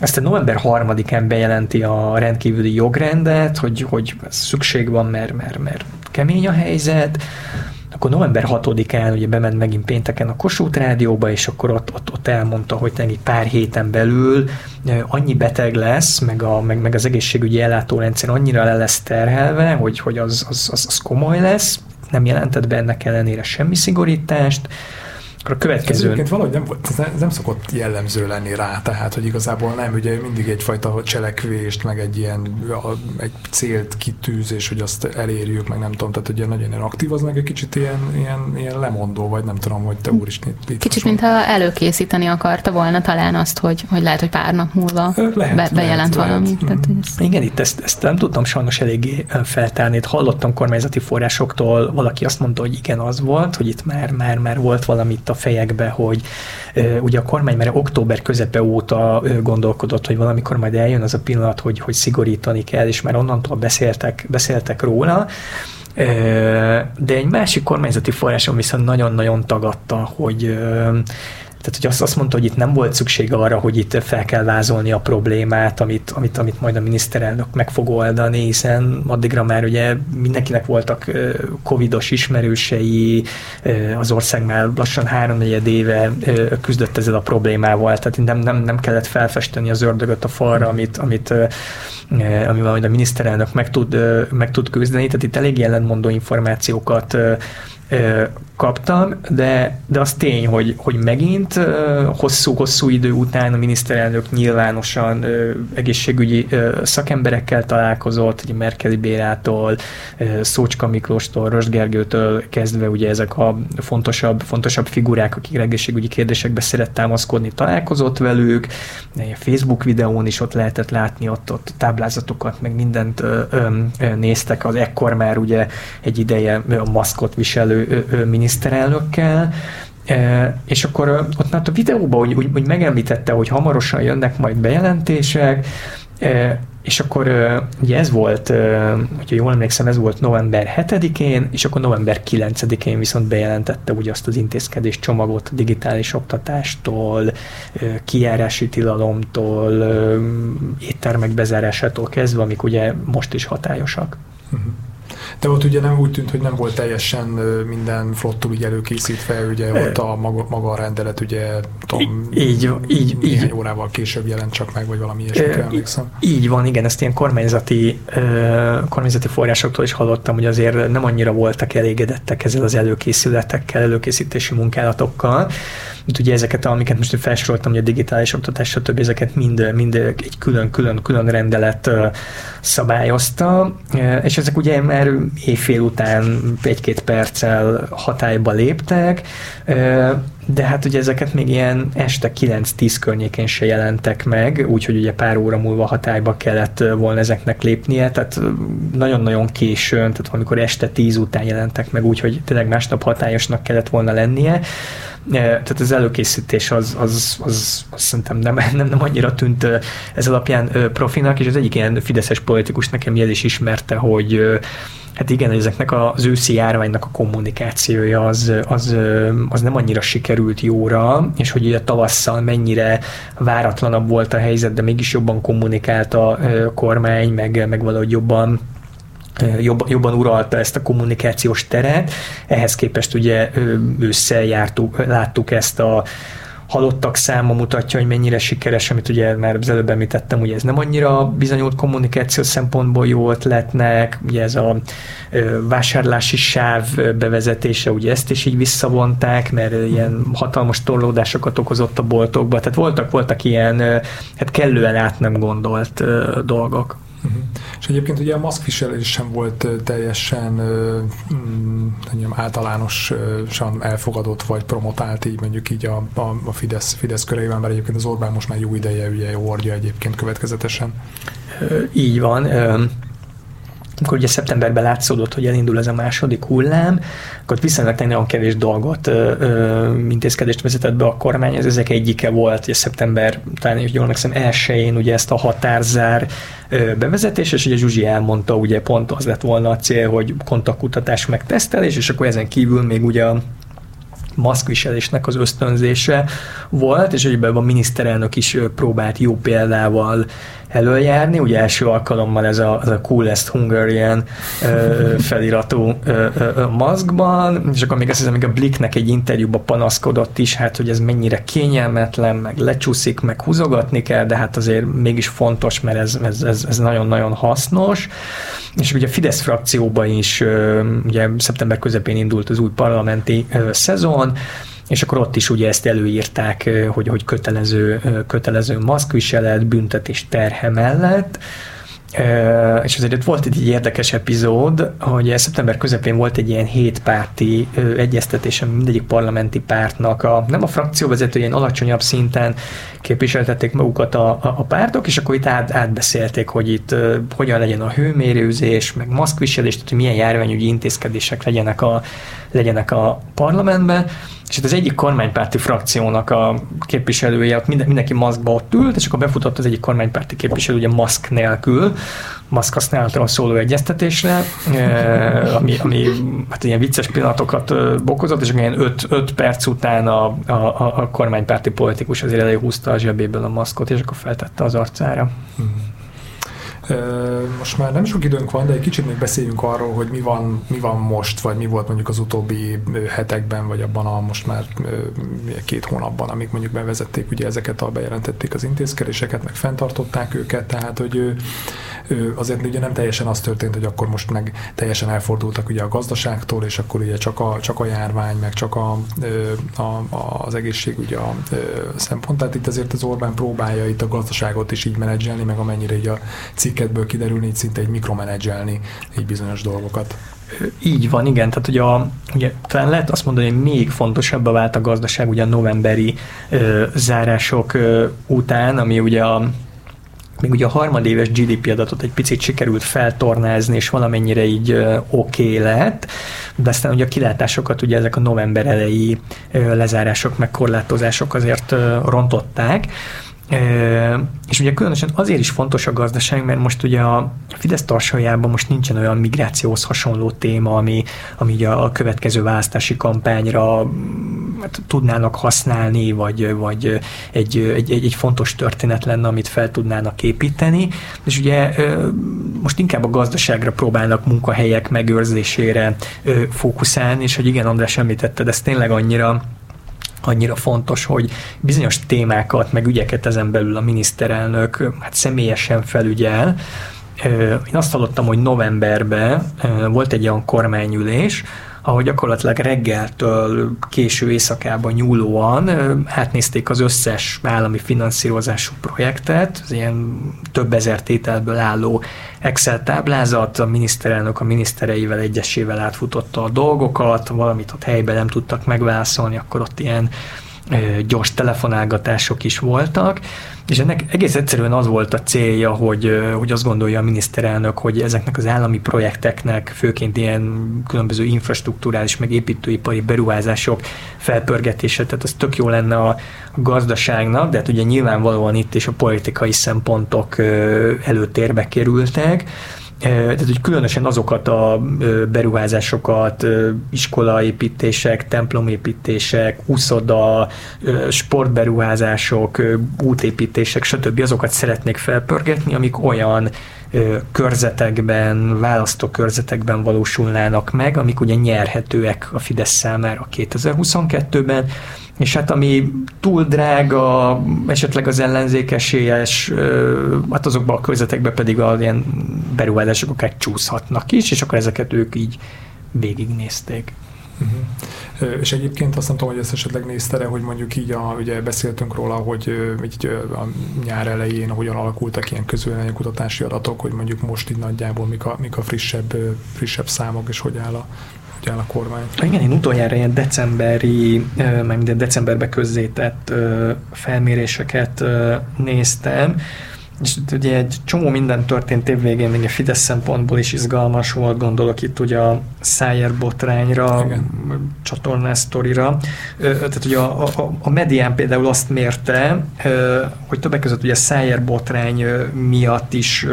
Aztán november 3-án bejelenti a rendkívüli jogrendet, hogy szükség van, mert kemény a helyzet. Akkor november 6-án ugye bement megint pénteken a Kossuth Rádióba, és akkor ott elmondta, hogy tényleg pár héten belül annyi beteg lesz, meg az egészségügyi ellátórendszer annyira le lesz terhelve, hogy az komoly lesz, nem jelentett be ennek ellenére semmi szigorítást. Akkor a következő. Ez nem szokott jellemző lenni rá, tehát, hogy igazából nem, ugye mindig egyfajta cselekvést, meg egy ilyen egy célt kitűzés, hogy azt elérjük, meg nem tudom, tehát ugye nagyon ilyen aktív, az meg egy kicsit ilyen lemondó, vagy nem tudom, hogy te úristen. Kicsit, mintha előkészíteni akarta volna talán azt, hogy lehet, hogy pár nap múlva bejelent valamit. Igen, itt ezt nem tudtam sajnos eléggé feltárni. Itt hallottam kormányzati forrásoktól, valaki azt mondta, hogy igen, az volt, hogy itt már volt valamit a fejekbe, hogy ugye a kormány már október közepe óta gondolkodott, hogy valamikor majd eljön az a pillanat, hogy szigorítani kell, és már onnantól beszéltek róla. De egy másik kormányzati forráson viszont nagyon-nagyon tagadta, hogy azt mondta, hogy itt nem volt szükség arra, hogy itt fel kell vázolni a problémát, amit majd a miniszterelnök meg fog oldani, hiszen addigra már ugye mindenkinek voltak covidos ismerősei, az ország már lassan 3-4 éve küzdött ezzel a problémával, tehát nem kellett felfesteni az ördögöt a falra, amivel majd a miniszterelnök meg tud küzdeni, tehát itt elég ellentmondó információkat kaptam, de az tény, hogy megint hosszú idő után a miniszterelnök nyilvánosan egészségügyi szakemberekkel találkozott, ugye Merkely Bélától, Szócska Miklóstól, Röst Gergőtől kezdve ugye ezek a fontosabb figurák, akik egészségügyi kérdésekbe szeret támaszkodni, találkozott velük, a Facebook videón is ott lehetett látni, ott táblázatokat, meg mindent néztek, az ekkor már ugye egy ideje a maszkot viselő miniszterelnökkel, és akkor ott már a videóban úgy megemlítette, hogy hamarosan jönnek majd bejelentések, és akkor ugye ez volt, hogyha jól emlékszem, ez volt november 7-én, és akkor november 9-én viszont bejelentette ugye azt az intézkedés csomagot digitális oktatástól, kijárási tilalomtól, éttermek bezárásától kezdve, amik ugye most is hatályosak. Uh-huh. De ott ugye nem úgy tűnt, hogy nem volt teljesen minden flottul ugye előkészítve, ugye ott a maga a rendelet ugye így néhány órával később jelent csak meg, vagy valami ilyesmit emlékszem. Így van, igen, ezt ilyen kormányzati forrásoktól is hallottam, hogy azért nem annyira voltak elégedettek ezzel az előkészületekkel, előkészítési munkálatokkal. Itt ugye ezeket, amiket most felsoroltam, hogy a digitális oktatás, stb. Ezeket mind egy külön-külön rendelet szabályozta, és ezek ugye már éjfél után 1-2 perccel hatályba léptek, de hát ugye ezeket még ilyen este 9-10 környékén se jelentek meg, úgyhogy ugye pár óra múlva hatályba kellett volna ezeknek lépnie, tehát nagyon-nagyon későn, tehát amikor este 10 után jelentek meg, úgyhogy tényleg másnap hatályosnak kellett volna lennie. Tehát az előkészítés az szerintem nem annyira tűnt ez alapján profinak, és az egyik ilyen fideszes politikus nekem jel is ismerte, hogy hát igen, ezeknek az őszi járványnak a kommunikációja az nem annyira sikerült jóra, és hogy ugye tavasszal mennyire váratlanabb volt a helyzet, de mégis jobban kommunikált a kormány, meg valahogy jobban uralta ezt a kommunikációs teret. Ehhez képest ugye ősszel láttuk ezt a halottak száma mutatja, hogy mennyire sikeres, amit ugye már az előbb említettem, ugye ez nem annyira bizonyult kommunikáció szempontból jó ötletnek, ugye ez a vásárlási sáv bevezetése, ugye ezt is így visszavonták, mert ilyen hatalmas torlódásokat okozott a boltokba, tehát voltak ilyen, hát kellően át nem gondolt dolgok. Uh-huh. És egyébként ugye a maszkviselés sem volt teljesen általánosan elfogadott vagy promotált, így mondjuk így a Fidesz körében, mert egyébként az Orbán most már jó ideje ugye hordja egyébként következetesen. Így van. Amikor ugye szeptemberben látszódott, hogy elindul ez a második hullám, akkor viszonylag nagyon kevés dolgot, intézkedést vezetett be a kormány, ezek egyike volt, ugye szeptember, talán jól megszem, 1-én ugye ezt a határzár bevezetés, és ugye Zsuzsi elmondta, ugye pont az lett volna a cél, hogy kontaktkutatás meg tesztelés, és akkor ezen kívül még ugye a maszkviselésnek az ösztönzése volt, és egyébként a miniszterelnök is próbált jó példával előjárni, ugye első alkalommal ez a Coolest Hungarian feliratú maszkban, és akkor még azt hiszem, még a Blicknek egy interjúba panaszkodott is, hát hogy ez mennyire kényelmetlen, meg lecsúszik, meg húzogatni kell, de hát azért mégis fontos, mert ez nagyon-nagyon hasznos. És ugye a Fidesz frakcióban is ugye szeptember közepén indult az új parlamenti szezon, és akkor ott is ugye ezt előírták, hogy kötelező maszkviselet, büntetés terhe mellett. És azért ott volt egy érdekes epizód, hogy szeptember közepén volt egy ilyen hétpárti egyeztetés, ami mindegyik parlamenti pártnak nem a frakcióvezető, ilyen alacsonyabb szinten képviseltették magukat a pártok, és akkor itt átbeszélték, hogy itt hogyan legyen a hőmérőzés, meg maszkviselés, tehát hogy milyen járványügyi intézkedések legyenek a parlamentben. És itt az egyik kormánypárti frakciónak a képviselője, ott mindenki maszkba ott ült, és akkor befutott az egyik kormánypárti képviselő, ugye maszk nélkül, maszk használatról szóló egyeztetésre, ami hát ilyen vicces pillanatokat okozott, és ilyen 5 perc után a kormánypárti politikus azért előhúzta a zsebéből a maszkot, és akkor feltette az arcára. Most már nem sok időnk van, de egy kicsit még beszéljünk arról, hogy mi van most, vagy mi volt mondjuk az utóbbi hetekben, vagy abban a most már 2 hónapban, amik mondjuk bevezették, ugye ezeket bejelentették az intézkedéseket, meg fenntartották őket, tehát hogy azért ugye nem teljesen az történt, hogy akkor most meg teljesen elfordultak ugye a gazdaságtól, és akkor ugye csak a járvány, meg csak az egészség ugye a szempont. Tehát itt azért az Orbán próbálja itt a gazdaságot is így menedzselni, meg amennyire így a cikketből kiderülni, így szinte egy mikromenedzselni így bizonyos dolgokat. Így van, igen. Tehát ugye, talán lehet azt mondani, hogy még fontosabbá vált a gazdaság ugye a novemberi zárások után, ami ugye még ugye a harmadéves GDP adatot egy picit sikerült feltornázni, és valamennyire így oké lett, de aztán ugye a kilátásokat ugye ezek a november elejé lezárások, meg korlátozások azért rontották. És ugye különösen azért is fontos a gazdaság, mert most ugye a Fidesz tarsolyában most nincsen olyan migrációhoz hasonló téma, ami ugye a következő választási kampányra tudnának használni, vagy egy fontos történet lenne, amit fel tudnának építeni. És ugye most inkább a gazdaságra próbálnak munkahelyek megőrzésére fókuszálni, és hogy igen, András, említetted, ez tényleg annyira fontos, hogy bizonyos témákat, meg ügyeket ezen belül a miniszterelnök személyesen felügyel. Én azt hallottam, hogy novemberben volt egy olyan kormányülés, ahol gyakorlatilag reggeltől késő éjszakában nyúlóan átnézték az összes állami finanszírozású projektet, az ilyen több ezer tételből álló Excel táblázat, a miniszterelnök a minisztereivel egyesével átfutotta a dolgokat, valamit ott helyben nem tudtak megválaszolni, akkor ott ilyen gyors telefonálgatások is voltak, és ennek egész egyszerűen az volt a célja, hogy azt gondolja a miniszterelnök, hogy ezeknek az állami projekteknek, főként ilyen különböző infrastruktúrális, meg építőipari beruházások felpörgetése, tehát az tök jó lenne a gazdaságnak, de hát ugye nyilvánvalóan itt is a politikai szempontok előtérbe kerültek. Tehát, hogy különösen azokat a beruházásokat, iskolaépítések, templomépítések, úszoda, sportberuházások, útépítések, stb. Azokat szeretnék felpörgetni, amik olyan körzetekben, választókörzetekben valósulnának meg, amik ugye nyerhetőek a Fidesz számára 2022-ben, és hát ami túl drága, esetleg az ellenzék esélyes, hát azokban a körzetekben pedig az ilyen beruházások akár csúszhatnak is, és akkor ezeket ők így végignézték. Uh-huh. És egyébként azt nem tudom, hogy ezt esetleg nézte-e, hogy mondjuk így ugye beszéltünk róla, hogy így a nyár elején hogyan alakultak ilyen közvéleménykutatási adatok, hogy mondjuk most így nagyjából mik a frissebb számok, és hogy áll a kormány. Igen, én utoljára ilyen decemberben közzétett felméréseket néztem, és ugye egy csomó minden történt évvégén, még a Fidesz szempontból is izgalmas volt, gondolok itt ugye a Szájer botrányra, csatornás sztorira. Tehát ugye a Medián például azt mérte, hogy többek között ugye a Szájer botrány miatt is,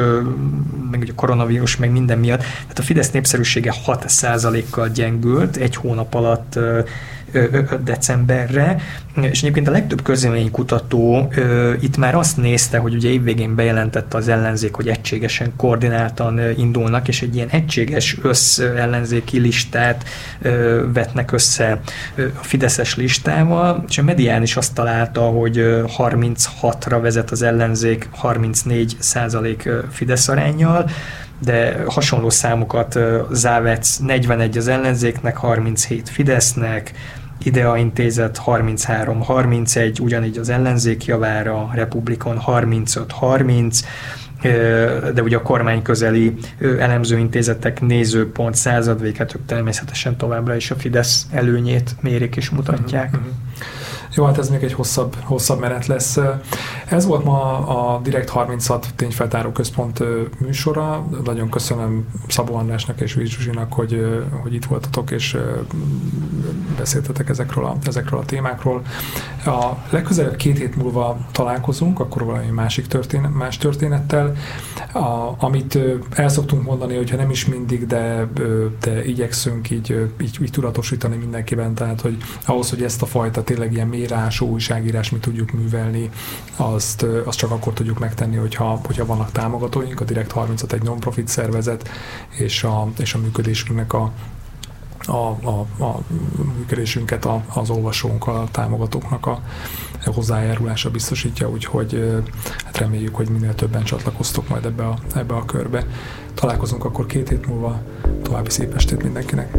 meg ugye a koronavírus, meg minden miatt, tehát a Fidesz népszerűsége 6%-kal gyengült egy hónap alatt decemberre, és egyébként a legtöbb közvéleménykutató itt már azt nézte, hogy ugye évvégén bejelentette az ellenzék, hogy egységesen, koordináltan indulnak, és egy ilyen egységes össz-ellenzéki listát vetnek össze a fideszes listával, és a Medián is azt találta, hogy 36-ra vezet az ellenzék 34% Fidesz aránnyal, de hasonló számokat Závec 41 az ellenzéknek, 37 Fidesznek, IDEA intézet 33-31, ugyanígy az ellenzék javára, Republikon 35-30, de ugye a kormányközeli elemzőintézetek, Nézőpont, Századvéket, ők természetesen továbbra is a Fidesz előnyét mérik és mutatják. Mm-hmm. Jó, hát ez még egy hosszabb menet lesz. Ez volt ma a Direkt 36 Tényfeltáró Központ műsora. Nagyon köszönöm Szabó Andrásnak és Virág Zsuzsinak, hogy itt voltatok és beszéltetek ezekről a témákról. A legközelebb 2 hét múlva találkozunk, akkor valami más történettel. Amit el szoktunk mondani, hogyha nem is mindig, de igyekszünk így tudatosítani mindenkiben, tehát hogy ahhoz, hogy ezt a fajta tényleg ilyen írás, újságírás, mi tudjuk művelni, azt csak akkor tudjuk megtenni, hogyha vannak támogatóink. A Direkt 36 egy non-profit szervezet, és a működésünknek a működésünket az olvasónkkal, a támogatóknak a hozzájárulása biztosítja, úgyhogy hát reméljük, hogy minél többen csatlakoztok majd ebbe a körbe. Találkozunk akkor 2 hét múlva, további szép estét mindenkinek!